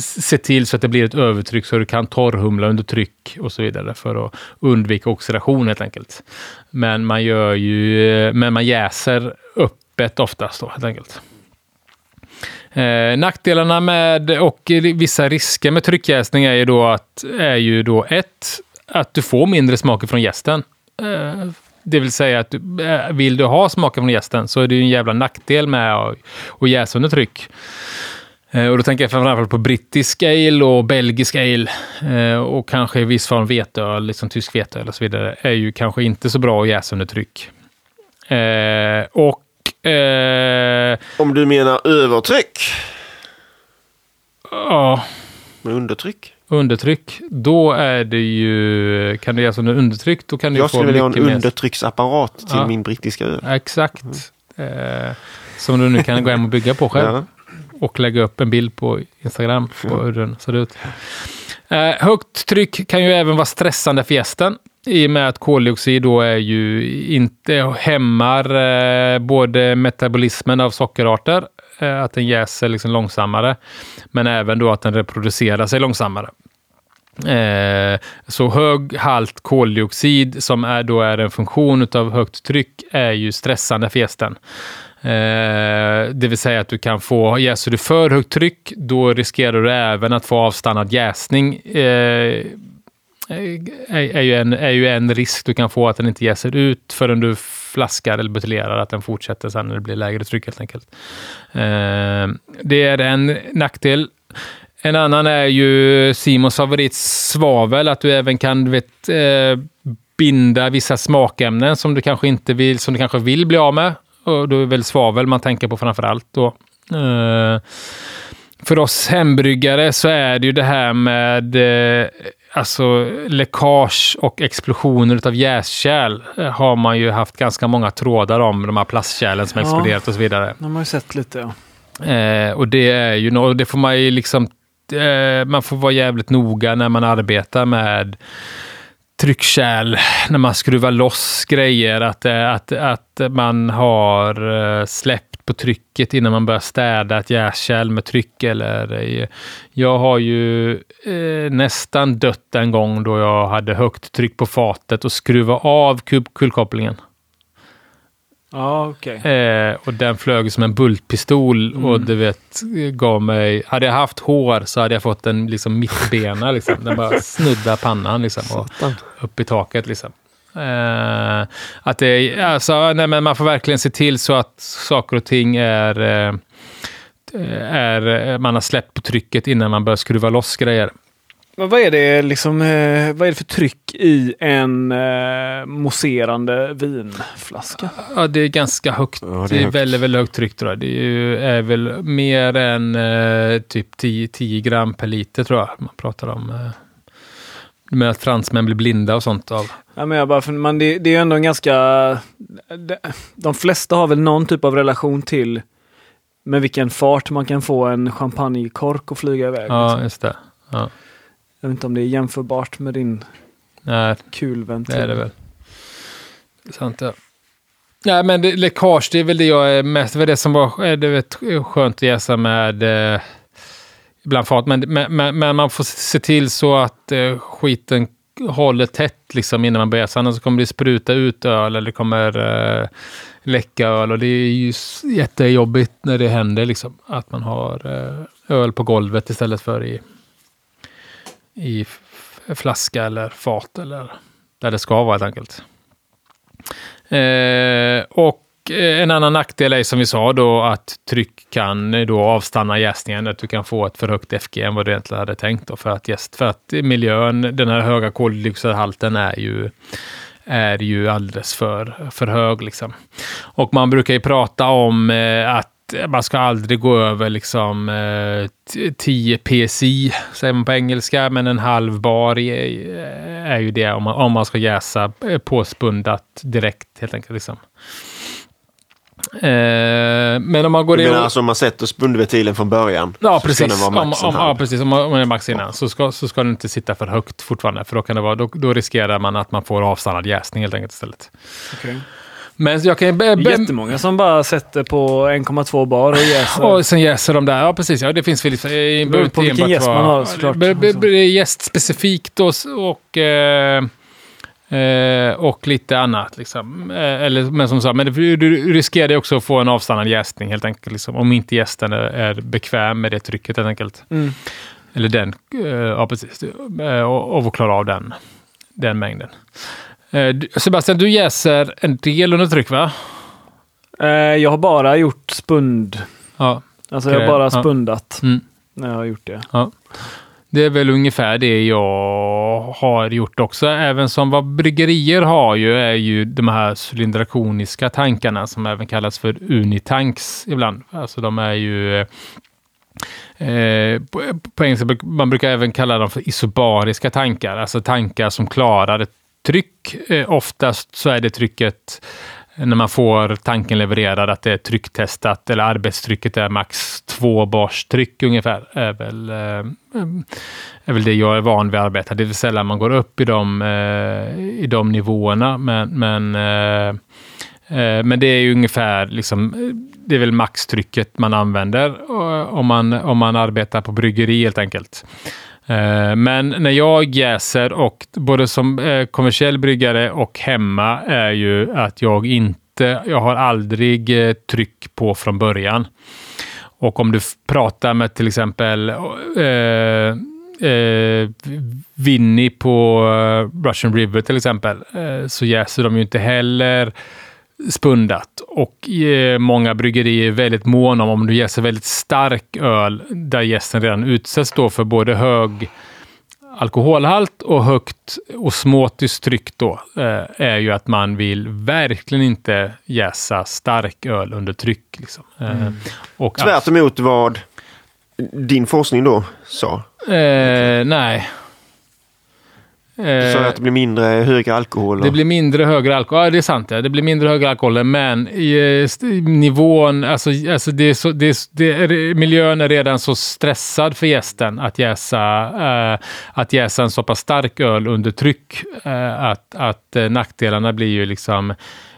se till så att det blir ett övertryck så du kan torrhumla under tryck och så vidare för att undvika oxidation helt enkelt. Men man gör ju, man jäser öppet oftast då helt enkelt. Nackdelarna med och vissa risker med tryckjäsning är ju då att 1, att du får mindre smaker från jästen. Det vill säga att vill du ha smaken från jästen så är det ju en jävla nackdel med att jäsa under tryck. Och då tänker jag framförallt på brittisk ale och belgisk ale och kanske i viss form veteöl, liksom tysk veteöl och så vidare, är ju kanske inte så bra att jäsa under tryck. Om du menar övertryck? Ja. Med undertryck? Undertryck, då är det ju, kan du göra sådana undertryck, då kan du få mycket mer. Jag skulle vilja ha en undertrycksapparat till min brittiska öl. Exakt. Som du nu kan gå hem och bygga på själv. Ja. Och lägga upp en bild på Instagram på hur den ser ut. Högt tryck kan ju även vara stressande för gästen, i och med att koldioxid då är ju inte hämmar både metabolismen av sockerarter, att den jäser liksom långsammare, men även då att den reproducerar sig långsammare. Så hög halt koldioxid som är en funktion av högt tryck är ju stressande för gästen. Det vill säga att du kan få, jäser du för högt tryck, då riskerar du även att få avstannad jäsning. Är ju en risk du kan få, att den inte jäser ut förrän du flaskar eller buteljerar, att den fortsätter sen när det blir lägre tryck helt enkelt. Det är en nackdel. En annan är ju Simons favorit, svavel, att du även kan binda vissa smakämnen som du kanske inte vill, som du kanske vill bli av med, och då är väl svavel man tänker på framförallt då. För oss hembryggare så är det ju det här med alltså läckage och explosioner av jäskärl har man ju haft ganska många trådar om, de här plastkärlen som exploderat och så vidare. De har ju sett lite, ja. Och det är ju, det får man ju liksom, man får vara jävligt noga när man arbetar med tryckkärl, när man skruvar loss grejer, att man har släppt på trycket innan man börjar städa ett jäskärl med tryck. Eller jag har ju nästan dött en gång då jag hade högt tryck på fatet och skruva av kulkopplingen. Ah, okay. Och den flög som en bultpistol och du vet, gav mig, hade jag haft hår så hade jag fått den liksom mittbena liksom, den bara snudda pannan liksom och upp i taket liksom. Att det, alltså, nej, men man får verkligen se till så att saker och ting är man har släppt på trycket innan man börjar skruva loss grejer. Men vad är det liksom, vad är det för tryck i en mousserande vinflaska? Ja, det är ganska högt. Ja, det är högt. Väldigt högt tryck tror jag. Det är väl mer än typ 10 gram per liter tror jag. Man pratar om med att fransmän blir blinda och sånt av. Ja, men jag bara, men det är ju ändå en ganska, de flesta har väl någon typ av relation till med vilken fart man kan få en champagnekork och flyga iväg. Ja, liksom. Just det. Ja. Jag vet inte om det är jämförbart med din kulventil. Det är det väl. Det är sant, ja. Nej, men läckage, det är väl det jag är mest, det som var, det är skönt att jäsa med ibland fart, men man får se till så att skiten håller tätt liksom innan man börjar jäsa, annars kommer det spruta ut öl eller det kommer läcka öl, och det är ju jättejobbigt när det händer liksom, att man har öl på golvet istället för i flaska eller fat eller där det ska vara helt enkelt. Och en annan nackdel är som vi sa då att tryck kan då avstanna jäsningen, att du kan få ett för högt FG än vad du egentligen hade tänkt då, för att miljön, den här höga koldioxidhalten är ju alldeles för hög liksom. Och man brukar ju prata om att man ska aldrig gå över liksom 10 psi säger man på engelska, men en halv bar är ju det om man ska jäsa påspundat direkt helt enkelt liksom. Men om man går in, alltså om man sätter spundventilen från början. Ja, precis. Om man är max innan så ska den inte sitta för högt fortfarande, för då kan det vara då riskerar man att man får avstannad jäsning helt enkelt istället. Okej. Men jag kan jättemånga som bara sätter på 1,2 bar och jäser. Och sen jäser de där. Ja, precis. Ja, det finns väl i på vilken jäst man har såklart. Det är jästspecifikt och lite annat liksom. Eller men som sagt, men du riskerar ju också att få en avstannad jäsning helt enkelt liksom, om inte jästen är bekväm med det trycket helt enkelt. Mm. Eller den ja precis. Och klara av den mängden. Sebastian, du jäser en del under tryck, va? Jag har bara gjort spund. Ja. Alltså jag har bara spundat när jag har gjort det. Ja. Det är väl ungefär det jag har gjort också. Även som vad bryggerier har ju är ju de här cylindrakoniska tankarna som även kallas för unitanks ibland. Alltså de är ju... på engelska, man brukar även kalla dem för isobariska tankar. Alltså tankar som klarar ett tryck. Oftast så är det trycket när man får tanken levererad att det är trycktestat eller arbetstrycket är max 2 bars tryck ungefär. Är väl det jag är van vid att arbeta. Det är sällan man går upp i de nivåerna, men det är ju ungefär liksom, det är väl maxtrycket man använder om man arbetar på bryggeri helt enkelt. Men när jag jäser, och både som kommersiell bryggare och hemma, är ju att jag har aldrig tryck på från början. Och om du pratar med till exempel Winnie på Russian River till exempel, så jäser de ju inte heller spundat, och många bryggerier är väldigt mån om du jäser väldigt stark öl där jästen redan utsätts då för både hög alkoholhalt och högt osmotiskt tryck då, är ju att man vill verkligen inte jäsa stark öl under tryck liksom. Och tvärt emot vad din forskning då sa? Nej. Så att det blir mindre högre alkohol. Det blir mindre högre alkohol. Ja, det är sant. Ja. Det blir mindre högre alkohol, men i nivån, alltså miljön är redan så stressad för gästen att jäsa en så pass stark öl under tryck att nackdelarna blir ju liksom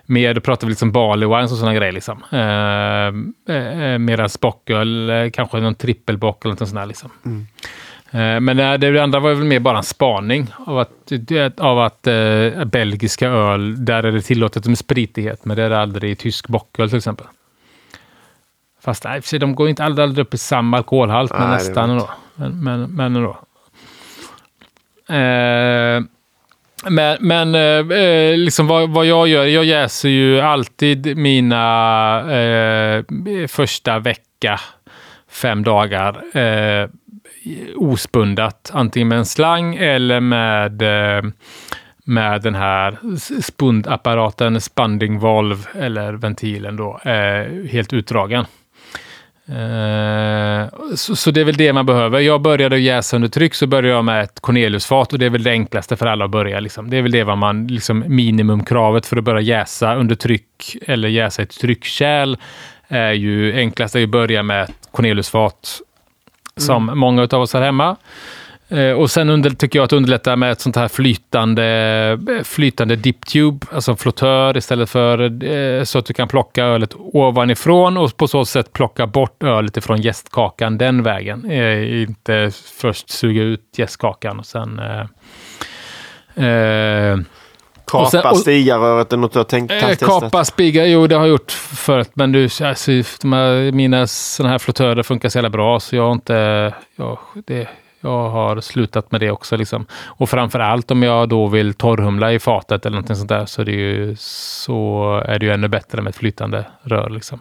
mer, då pratar vi liksom barley wine och sådana grejer liksom. Medan bocköl, kanske någon trippelbock eller något sånt där liksom. Men det andra var väl mer bara en spaning av att belgiska öl, där är det tillåtet med spritighet, men det är det aldrig i tysk bocköl till exempel. Fast nej, för sig, de går inte aldrig upp i samma alkoholhalt, men nej, nästan ändå. Men ändå. Men liksom vad jag gör, jag jäser ju alltid mina första vecka, 5 dagar ospundat, antingen med en slang eller med den här spundapparaten, spunding valve eller ventilen då, helt utdragen. Så det är väl det man behöver. Jag började jäsa under tryck, så började jag med ett Corneliusfat, och det är väl det enklaste för alla att börja. Liksom. Det är väl det vad man, liksom, minimumkravet för att börja jäsa under tryck eller jäsa ett tryckkärl är ju enklast att börja med ett Corneliusfat som många av oss har hemma. Och sen tycker jag att underlätta med ett sånt här flytande diptube, alltså flottör istället för, så att du kan plocka ölet ovanifrån och på så sätt plocka bort ölet ifrån jästkakan den vägen. Inte först suga ut jästkakan och sen... kapa stigaröret eller något du har tänkt? Kapa spigar, jo, det har jag gjort förut, men mina såna här flottörer funkar så jävla bra, så jag har inte... Jag har slutat med det också. Liksom. Och framförallt om jag då vill torrhumla i fatet eller någonting sånt där, så är det ju ännu bättre med ett flytande rör. Liksom.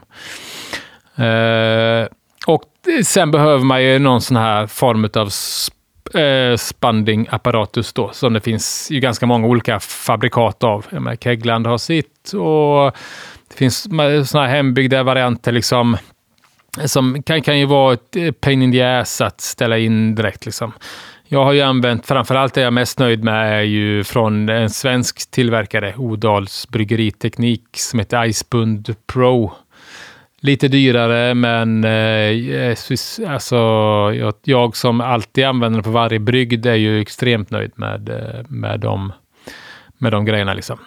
Och sen behöver man ju någon sån här form av spanding-apparatus då, som det finns ju ganska många olika fabrikat av. Kegland har sitt, och det finns såna här hembyggda varianter liksom, som kan ju vara ett pain in the ass att ställa in direkt. Liksom. Jag har ju använt, framförallt det jag är mest nöjd med är ju från en svensk tillverkare, Odals Bryggeriteknik, som heter Icebund Pro. Lite dyrare, men alltså, jag som alltid använder det på varje brygg är ju extremt nöjd med de grejerna. Liksom.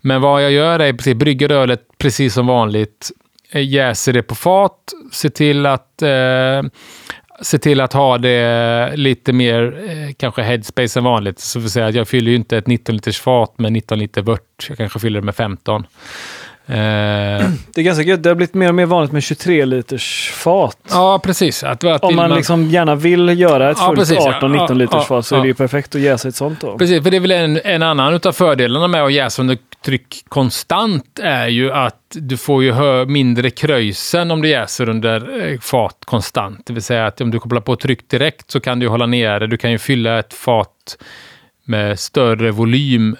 Men vad jag gör är precis brygger ölet precis som vanligt, jäser det på fat, se till att ha det lite mer kanske headspace än vanligt. Så vill säga att jag fyller ju inte ett 19 liters fat med 19 liter vört, jag kanske fyller det med 15. Det är ganska gött, det har blivit mer och mer vanligt med 23 liters fat. Ja, precis. Om man liksom gärna vill göra ett fullt 18-19 liters fat, så är det ju perfekt att jäsa ett sånt då. Precis, för det är väl en annan utav fördelarna med att jäsa under tryck konstant är ju att du får ju mindre kröjsen om du jäser under fat konstant. Det vill säga att om du kopplar på tryck direkt så kan du hålla nere, du kan ju fylla ett fat med större volym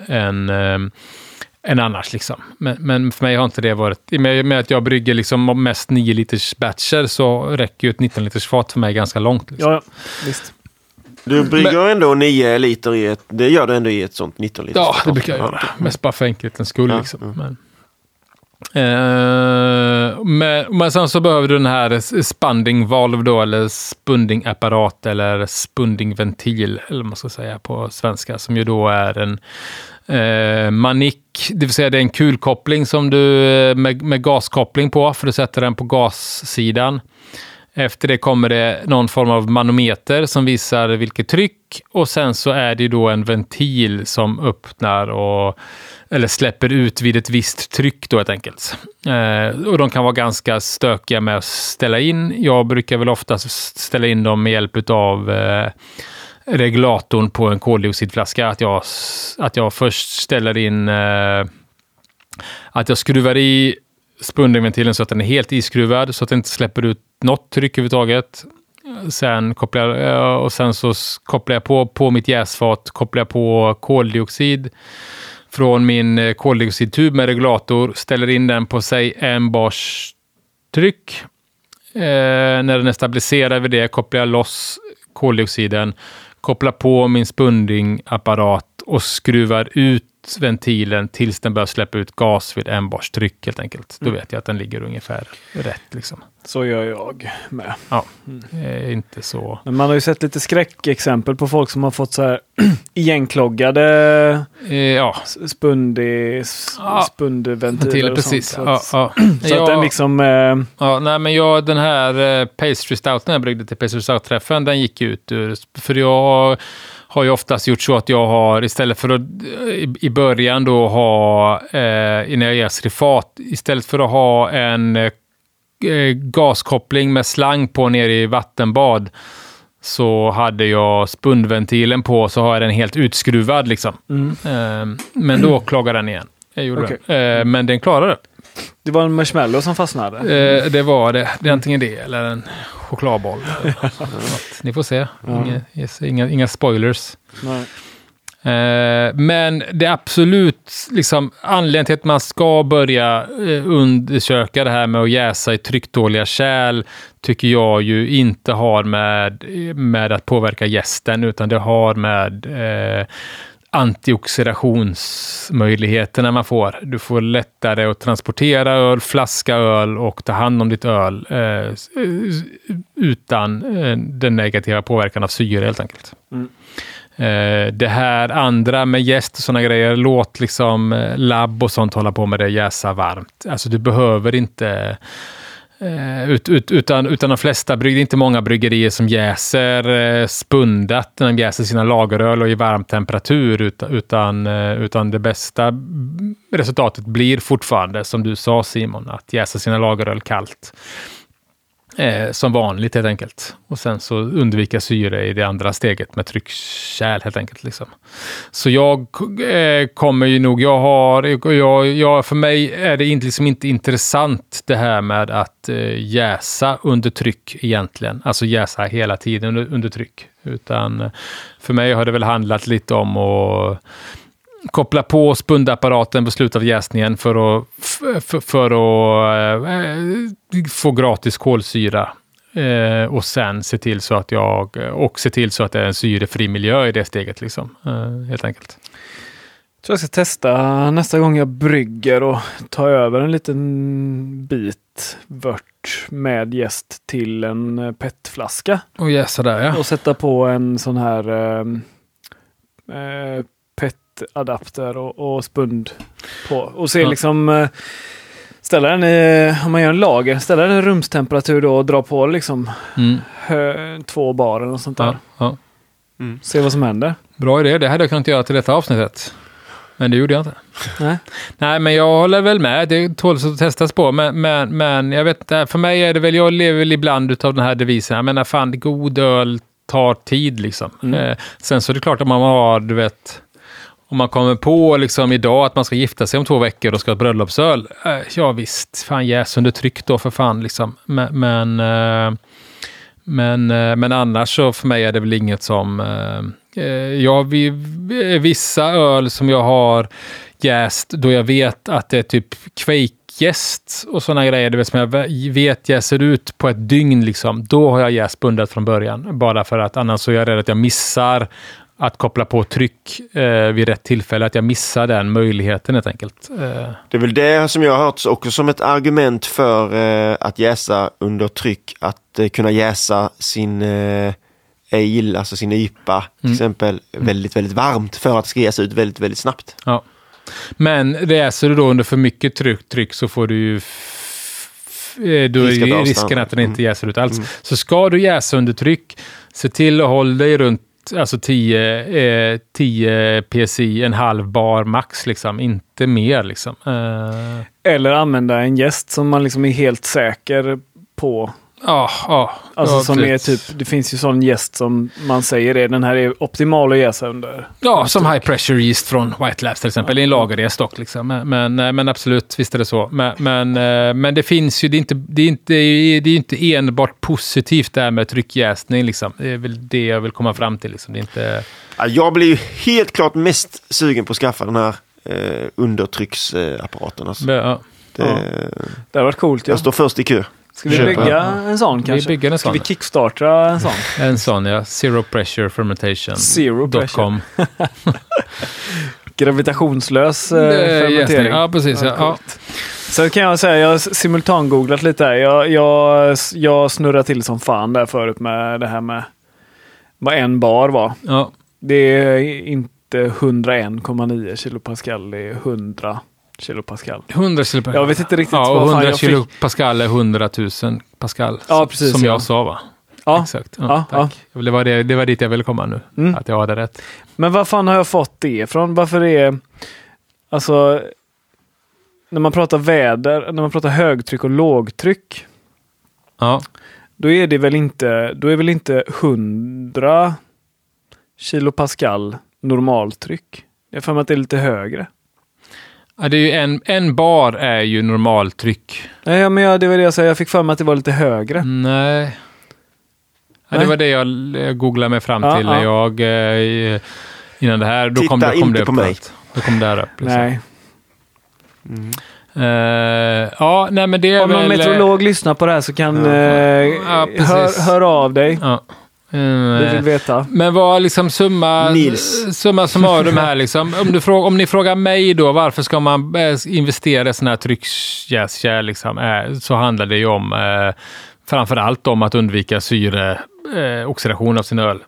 än annars liksom. Men för mig har inte det varit... I och med att jag brygger liksom mest 9 liters batcher, så räcker ju ett 19 liters fat för mig ganska långt. Liksom. Ja, visst. Du brygger ändå 9 liter i ett... Det gör du ändå i ett sånt 19 liters fat. Ja, det brukar jag göra. Mest bara för enkelhetens skull liksom. Ja. Men sen så behöver du den här spunding valve då, eller spunding apparat eller spunding ventil, eller vad man ska säga på svenska, som ju då är en manick, det vill säga det är en kulkoppling som du med gaskoppling på, för du sätter den på gassidan. Efter det kommer det någon form av manometer som visar vilket tryck, och sen så är det då en ventil som öppnar eller släpper ut vid ett visst tryck då helt enkelt. Och de kan vara ganska stökiga med att ställa in. Jag brukar väl oftast ställa in dem med hjälp av regulatorn på en koldioxidflaska. Att jag först ställer in att jag skruvar i spundingventilen så att den är helt iskruvad, så att den inte släpper ut något tryck överhuvudtaget. Sen kopplar jag på mitt jäsfat, kopplar jag på koldioxid från min koldioxidtub med regulator, ställer in den på sig 1 bars tryck. När den är stabiliserad vid det kopplar jag loss koldioxiden, kopplar på min spundingapparat och skruvar ut ut ventilen tills den börjar släppa ut gas vid en bars tryck helt enkelt. Då vet jag att den ligger ungefär rätt liksom. Så gör jag med. Ja, inte så. Men man har ju sett lite skräckexempel på folk som har fått så här igenkloggade spundig ventiler och precis. Sånt. Så att den liksom... den här pastry stouten jag bryggde till pastry stout-träffen, den gick ut ur... För jag har ju oftast gjort så att jag har, istället för att i början då ha, innan jag jäser i fat, istället för att ha en gaskoppling med slang på ner i vattenbad, så hade jag spundventilen på, så har jag den helt utskruvad liksom. Men då klagade den igen. Jag gjorde det. Men den klarade det. Det var en marshmallow som fastnade. Det var det. Det är antingen det eller en chokladboll. Ni får se. Inga spoilers. Nej. Men det är absolut liksom, anledningen till att man ska börja undersöka det här med att jäsa i trycktåliga kärl tycker jag ju inte har med att påverka jästen, utan det har med antioxidationsmöjligheterna man får. Du får lättare att transportera öl, flaska öl och ta hand om ditt öl utan den negativa påverkan av syre helt enkelt. Det här andra med jäst och sådana grejer, låt liksom labb och sånt hålla på med det, jäsa varmt. Alltså du behöver inte... Utan de flesta bryggerier, inte många bryggerier som jäser spundat när de jäser sina lageröl och i varm temperatur, utan det bästa resultatet blir fortfarande, som du sa Simon, att jäsa sina lageröl kallt som vanligt helt enkelt, och sen så undvika syre i det andra steget med tryckkärl helt enkelt liksom. Så jag kommer ju nog, för mig är det liksom inte intressant det här med att jäsa under tryck egentligen, alltså jäsa hela tiden under tryck, utan för mig har det väl handlat lite om att koppla på spundapparaten på slutet av jäsningen för att få gratis kolsyra och sen se till så att det är en syrefri miljö i det steget liksom, helt enkelt. Jag tror jag ska testa nästa gång jag brygger och ta över en liten bit vört med jäst till en petflaska och jäsa där, ja. Och sätta på en sån här adapter och spund på och se liksom, ställa den i, om man gör en lager, ställa den i rumstemperatur då och dra på liksom 2 bar eller något sånt där. Se vad som händer. Bra idé, det hade jag kunnat göra till detta avsnittet, men det gjorde jag inte. Nej, men jag håller väl med, det tåls att testas på, men jag vet, för mig är det väl, jag lever väl ibland utav den här devisen, jag menar fan, god öl tar tid liksom. Sen så är det klart att man har, du vet, om man kommer på liksom idag att man ska gifta sig om 2 veckor och ska ha ett bröllopsöl. Ja visst, fan jäs under tryck då för fan liksom. Men annars så för mig är det väl inget som... vissa öl som jag har jäst då jag vet att det är typ kväkjäst och sådana grejer, det som jag vet jäser ut på ett dygn liksom. Då har jag jäst bundat från början. Bara för att annars så är jag rädd att jag missar att koppla på tryck vid rätt tillfälle, att jag missar den möjligheten helt enkelt. Det är väl det som jag har hört också som ett argument för att jäsa under tryck, att kunna jäsa sin ale, alltså sin IPA till exempel, väldigt, väldigt varmt för att det ska jäsa ut väldigt, väldigt snabbt. Ja. Men jäser du då under för mycket tryck så får du ju risken att den inte jäser ut alls. Så ska du jäsa under tryck, se till att hålla dig runt alltså 10 PSI, en halv bar max liksom, inte mer liksom. Eller använda en jäst som man liksom är helt säker på. Alltså som är typ, det finns ju sån jäst som man säger är den här är optimal att jäsa under. Ja, som High Pressure Yeast från White Labs till exempel, eller en lagerjäst dock liksom. Men absolut, visst är det så. Men det finns ju, det är inte enbart positivt det här med tryckjäsning liksom. Det är väl det jag vill komma fram till liksom. Det är inte... Jag blir ju helt klart mest sugen på att skaffa den här undertrycksapparaten alltså. Det har varit coolt. Jag står först i kö. Ska vi bygga en sån kanske? Ska vi kickstarta en sån? En sån, ja. Zero Pressure Fermentation. Zero Pressure. gravitationslös fermentering. Ja, precis. Ja, ja. Så kan jag säga, jag har simultangooglat lite här. Jag snurrar till som fan där förut med det här med vad en bar var. Ja. Det är inte 101,9 kilopascal, det är 100 kilopascal. 100 kilopascal. Jag vet inte riktigt vad 100 kilopascal är 100 000 pascal. Ja, precis, som jag sa, va? Ja, exakt. Ja, ja, ja. Det var dit jag ville komma nu. Mm. Att jag hade rätt. Men vad fan har jag fått det ifrån? Varför är... Alltså... När man pratar väder... När man pratar högtryck och lågtryck... Ja. Då är det väl inte... Då är väl inte 100 kilopascal normaltryck? Jag får mig att det är lite högre. Ja, det är ju en bar är ju normaltryck. Ja, men det var det jag sa. Jag fick för mig att det var lite högre. Nej... Ja, det var det jag googlade mig fram till när jag innan det här. Då titta, kom det upp på mig. Då kom det här upp. Liksom. Nej. Mm. Nej, men det är om väl... Om någon meteorolog lyssnar på det här så kan hör av dig. Ja. Du vill veta. Men vad liksom summa som har de här liksom. Om ni frågar mig då, varför ska man investera i sådana här trycksjäskär liksom, så handlar det ju om... framförallt om att undvika syreoxidation av sin öl.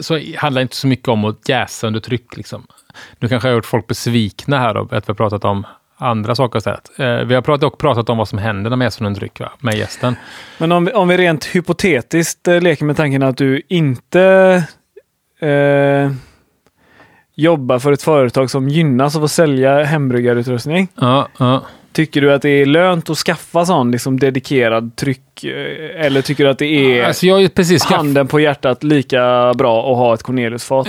Så handlar inte så mycket om att jäsa under tryck. Liksom. Nu kanske jag har gjort folk besvikna här då, att vi har pratat om andra saker. Vi har pratat om vad som händer när man jäser under tryck, va? Med gästen. Men om vi rent hypotetiskt leker med tanken att du inte jobbar för ett företag som gynnas av att sälja hembryggarutrustning. Ja. Tycker du att det är lönt att skaffa sån liksom dedikerad tryck, eller tycker du att det är alltså handen på hjärtat lika bra att ha ett Corneliusfat?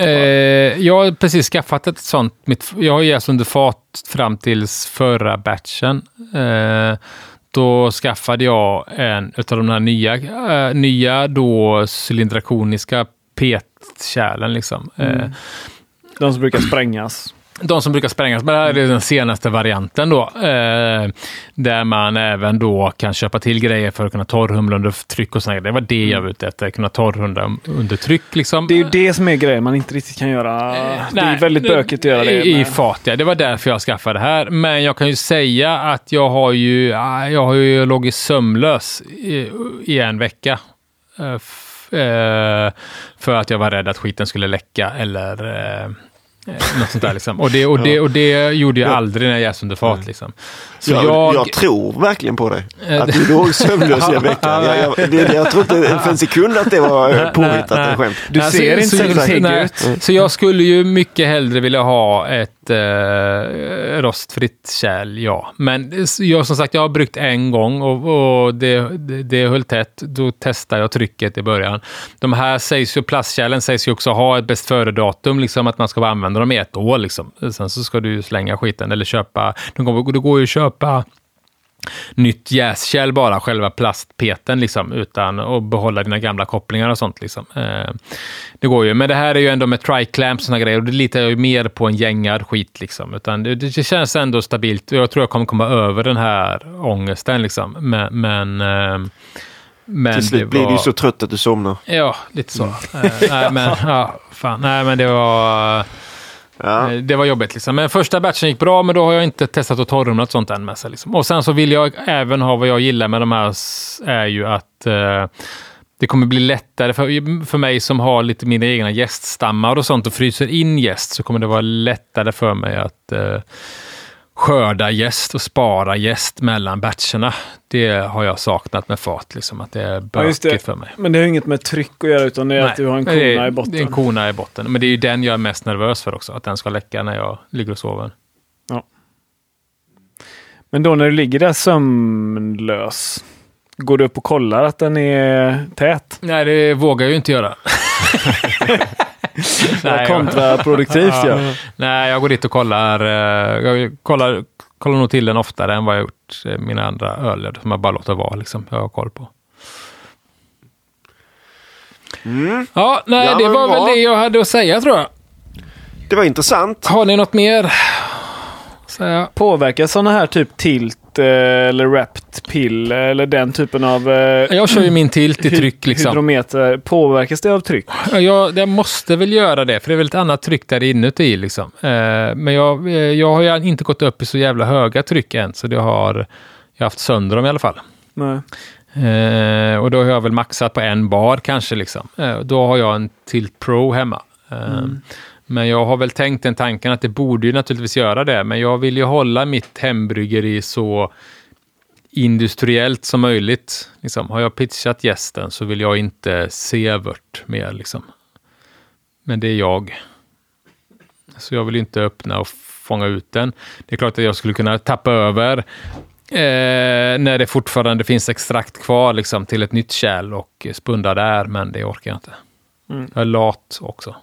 Jag har precis skaffat ett sånt. Jag har jäst under fat fram tills förra batchen. Då skaffade jag en av de här nya då cylindrakoniska petkärlen liksom. De som brukar sprängas. Men det här är den senaste varianten då. Där man även då kan köpa till grejer för att kunna torrhumla under tryck och sådär. Det var det jag var ute efter, kunna torrhumla under tryck liksom. Det är ju det som är grejen man inte riktigt kan göra. Det är väldigt bökigt att göra det. I fat, ja. Det var därför jag skaffade det här. Men jag kan ju säga att jag har ju låg sömlös i en vecka. För att jag var rädd att skiten skulle läcka eller... något sånt där liksom. Och det gjorde jag aldrig när jag jäste under fat liksom. Så jag tror verkligen på dig. Att du låg sömnlös i en vecka. Jag tror inte för en sekund att det var påhittat en skämt. Du ser inte så säker ut. Så jag skulle ju mycket hellre vilja ha ett rostfritt kärl, ja. Men jag som sagt, jag har brukt en gång och det höll tätt. Då testade jag trycket i början. De här plastkärlen sägs ju också ha ett bäst före datum liksom, att man ska vara använder dem i ett år liksom. Sen så ska du slänga skiten eller köpa. Det går ju att köpa nytt jäskärl, bara själva plastpeten liksom, utan att behålla dina gamla kopplingar och sånt liksom. Det går ju, men det här är ju ändå med tri-clamps och såna grejer, och det litar jag ju mer på en gängad skit liksom, utan det känns ändå stabilt. Jag tror jag kommer komma över den här ångesten liksom, men till slut blir du så trött att du somnar. Ja, lite så. Nej, men det var... Ja. Det var jobbigt liksom. Men första batchen gick bra, men då har jag inte testat att torrhumla något sånt än med sig liksom. Och sen så vill jag även ha, vad jag gillar med de här är ju att det kommer bli lättare för mig som har lite mina egna gäststammar och sånt och fryser in gäst, så kommer det vara lättare för mig att skörda gäst och spara gäst mellan batcherna. Det har jag saknat med fat liksom, att det är bökigt för mig. Men det är ju inget med tryck att göra, utan det är att du har en kona i botten. Det är en kona i botten, men det är ju den jag är mest nervös för också, att den ska läcka när jag ligger och sover. Ja. Men då när du ligger där sömnlös, går du upp och kollar att den är tät? Nej, det vågar jag ju inte göra. Nej, kontraproduktivt. Ja. Nej, jag går dit och kollar. Jag kollar nog till den oftare än vad jag gjort mina andra öler, som jag bara låter vara liksom. Jag har koll på. Mm. Ja, nej, ja, det var väl det jag hade att säga, tror jag. Det var intressant. Har ni något mer? Påverkar sådana här typ tilt eller wrapped pill eller den typen av jag kör ju min tilt i tryck liksom. Hydrometer, påverkas det av tryck? Jag måste väl göra det, för det är väl ett annat tryck där inuti liksom. Men jag har ju inte gått upp i så jävla höga tryck än, så det har jag haft sönder dem i alla fall. Nej. Och då har jag väl maxat på en bar kanske liksom. Då har jag en Tilt Pro hemma. Men jag har väl tänkt den tanken att det borde ju naturligtvis göra det, men jag vill ju hålla mitt hembryggeri så industriellt som möjligt liksom. Har jag pitchat gästen så vill jag inte se vart mer liksom. Men det är jag. Så jag vill inte öppna och fånga ut den. Det är klart att jag skulle kunna tappa över när det fortfarande finns extrakt kvar liksom, till ett nytt kärl och spunda där, men det orkar jag inte. Jag är lat också.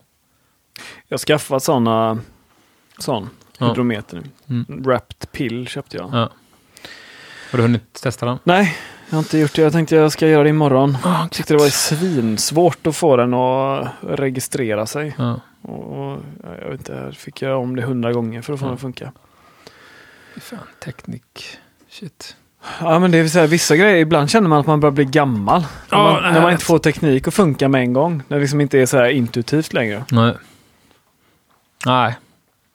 Jag skaffade sån hydrometer. Wrapped pill köpte jag. Ja. Har du hunnit testa den? Nej, jag har inte gjort det. Jag tänkte jag ska göra det imorgon. Jag tyckte det var svinsvårt att få den att registrera sig. Ja. Och jag vet inte, fick jag om det 100 gånger för att få den att funka. Fan, teknik. Shit. Ja, men det är så här, vissa grejer, ibland känner man att man börjar bli gammal. När man inte får teknik att funka med en gång. När det liksom inte är så här intuitivt längre. Nej,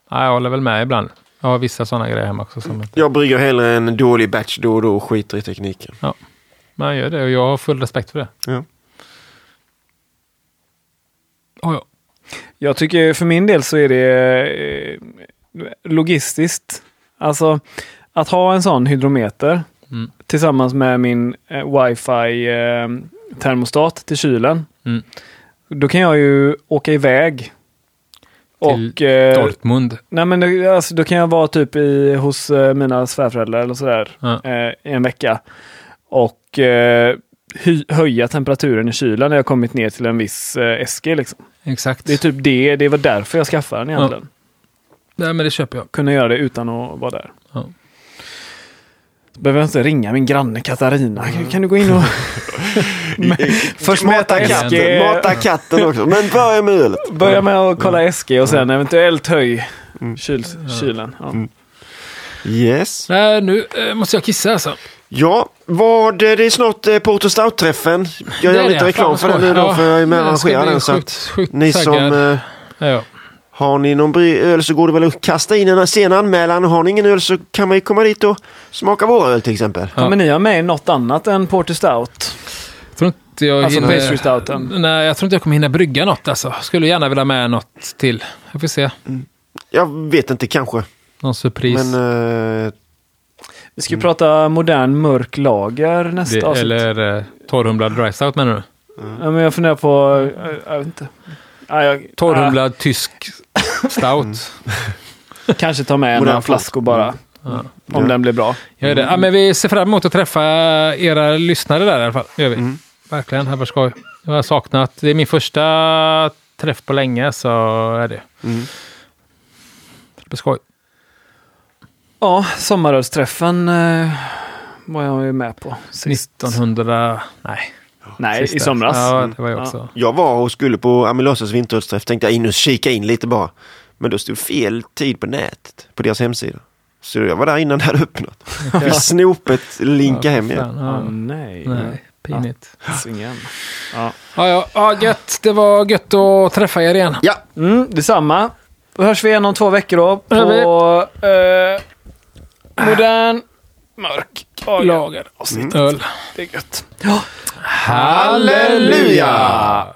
jag håller väl med ibland. Jag har vissa sådana grejer hemma också. Jag brygger hellre en dålig batch då och då och skiter i tekniken. Ja, man gör det och jag har full respekt för det. Ja. Ja. Jag tycker för min del så är det logistiskt. Alltså att ha en sån hydrometer tillsammans med min wifi termostat till kylen. Då kan jag ju åka iväg till Dortmund. Nej, men alltså, då kan jag vara typ hos mina svärföräldrar eller sådär en vecka och höja temperaturen i kylen när jag kommit ner till en viss SG liksom. Exakt. Det är typ det var därför jag skaffade den egentligen. Nej, men det köper jag. Kunna göra det utan att vara där. Ja. Behöver jag inte ringa min granne Katarina. Kan du gå in och först mata katten också. Men börja med ölet. Börja med att kolla SG och sen eventuellt höj kylen. Ja. Yes. Nej, nu måste jag kissa alltså. Ja, det är snart Porto Stout-träffen. Jag gör lite reklam för den nu då, för jag är mellangerad den så att ni som har ni någon öl så går det väl att kasta in en sen anmälan. Har ni ingen öl så kan man ju komma dit och smaka vår öl till exempel. Ja. Men ni har med något annat än Porter Stout? Jag tror inte jag hinner. Nej, jag tror inte jag kommer hinna brygga något alltså. Skulle gärna vilja med något till. Jag får se. Jag vet inte, kanske. Någon surpris. Men vi ska prata modern mörk lager nästa avsnitt. Eller torrhumlad dry stout menar du? Ja, men jag funderar på jag vet inte. Torrhumlad tysk stout. Kanske ta med en flaska bara. Om den blir bra. Gör det. Ja, men vi ser fram emot att träffa era lyssnare där i alla fall. Gör vi. Verkligen, här var skoj. Jag har saknat. Det är min första träff på länge, så är det. Det blir skoj. Ja, sommarölsträffen var jag ju med på. Sist. 1900... Nej. Nej, sista. I somras. Ja, det var jag också. Jag var och skulle på Amelias vinterölsträff. Tänkte jag nu kika in lite bara. Men då stod fel tid på nätet. På deras hemsida. Så jag var där innan det hade öppnat. Vi snopet linka hem igen. Nej. Pinigt. Gött. Det var gött att träffa er igen. Ja. Detsamma. Då hörs vi igen om 2 veckor då. På modern mörk lager avsnittet. Det är gött. Halleluja!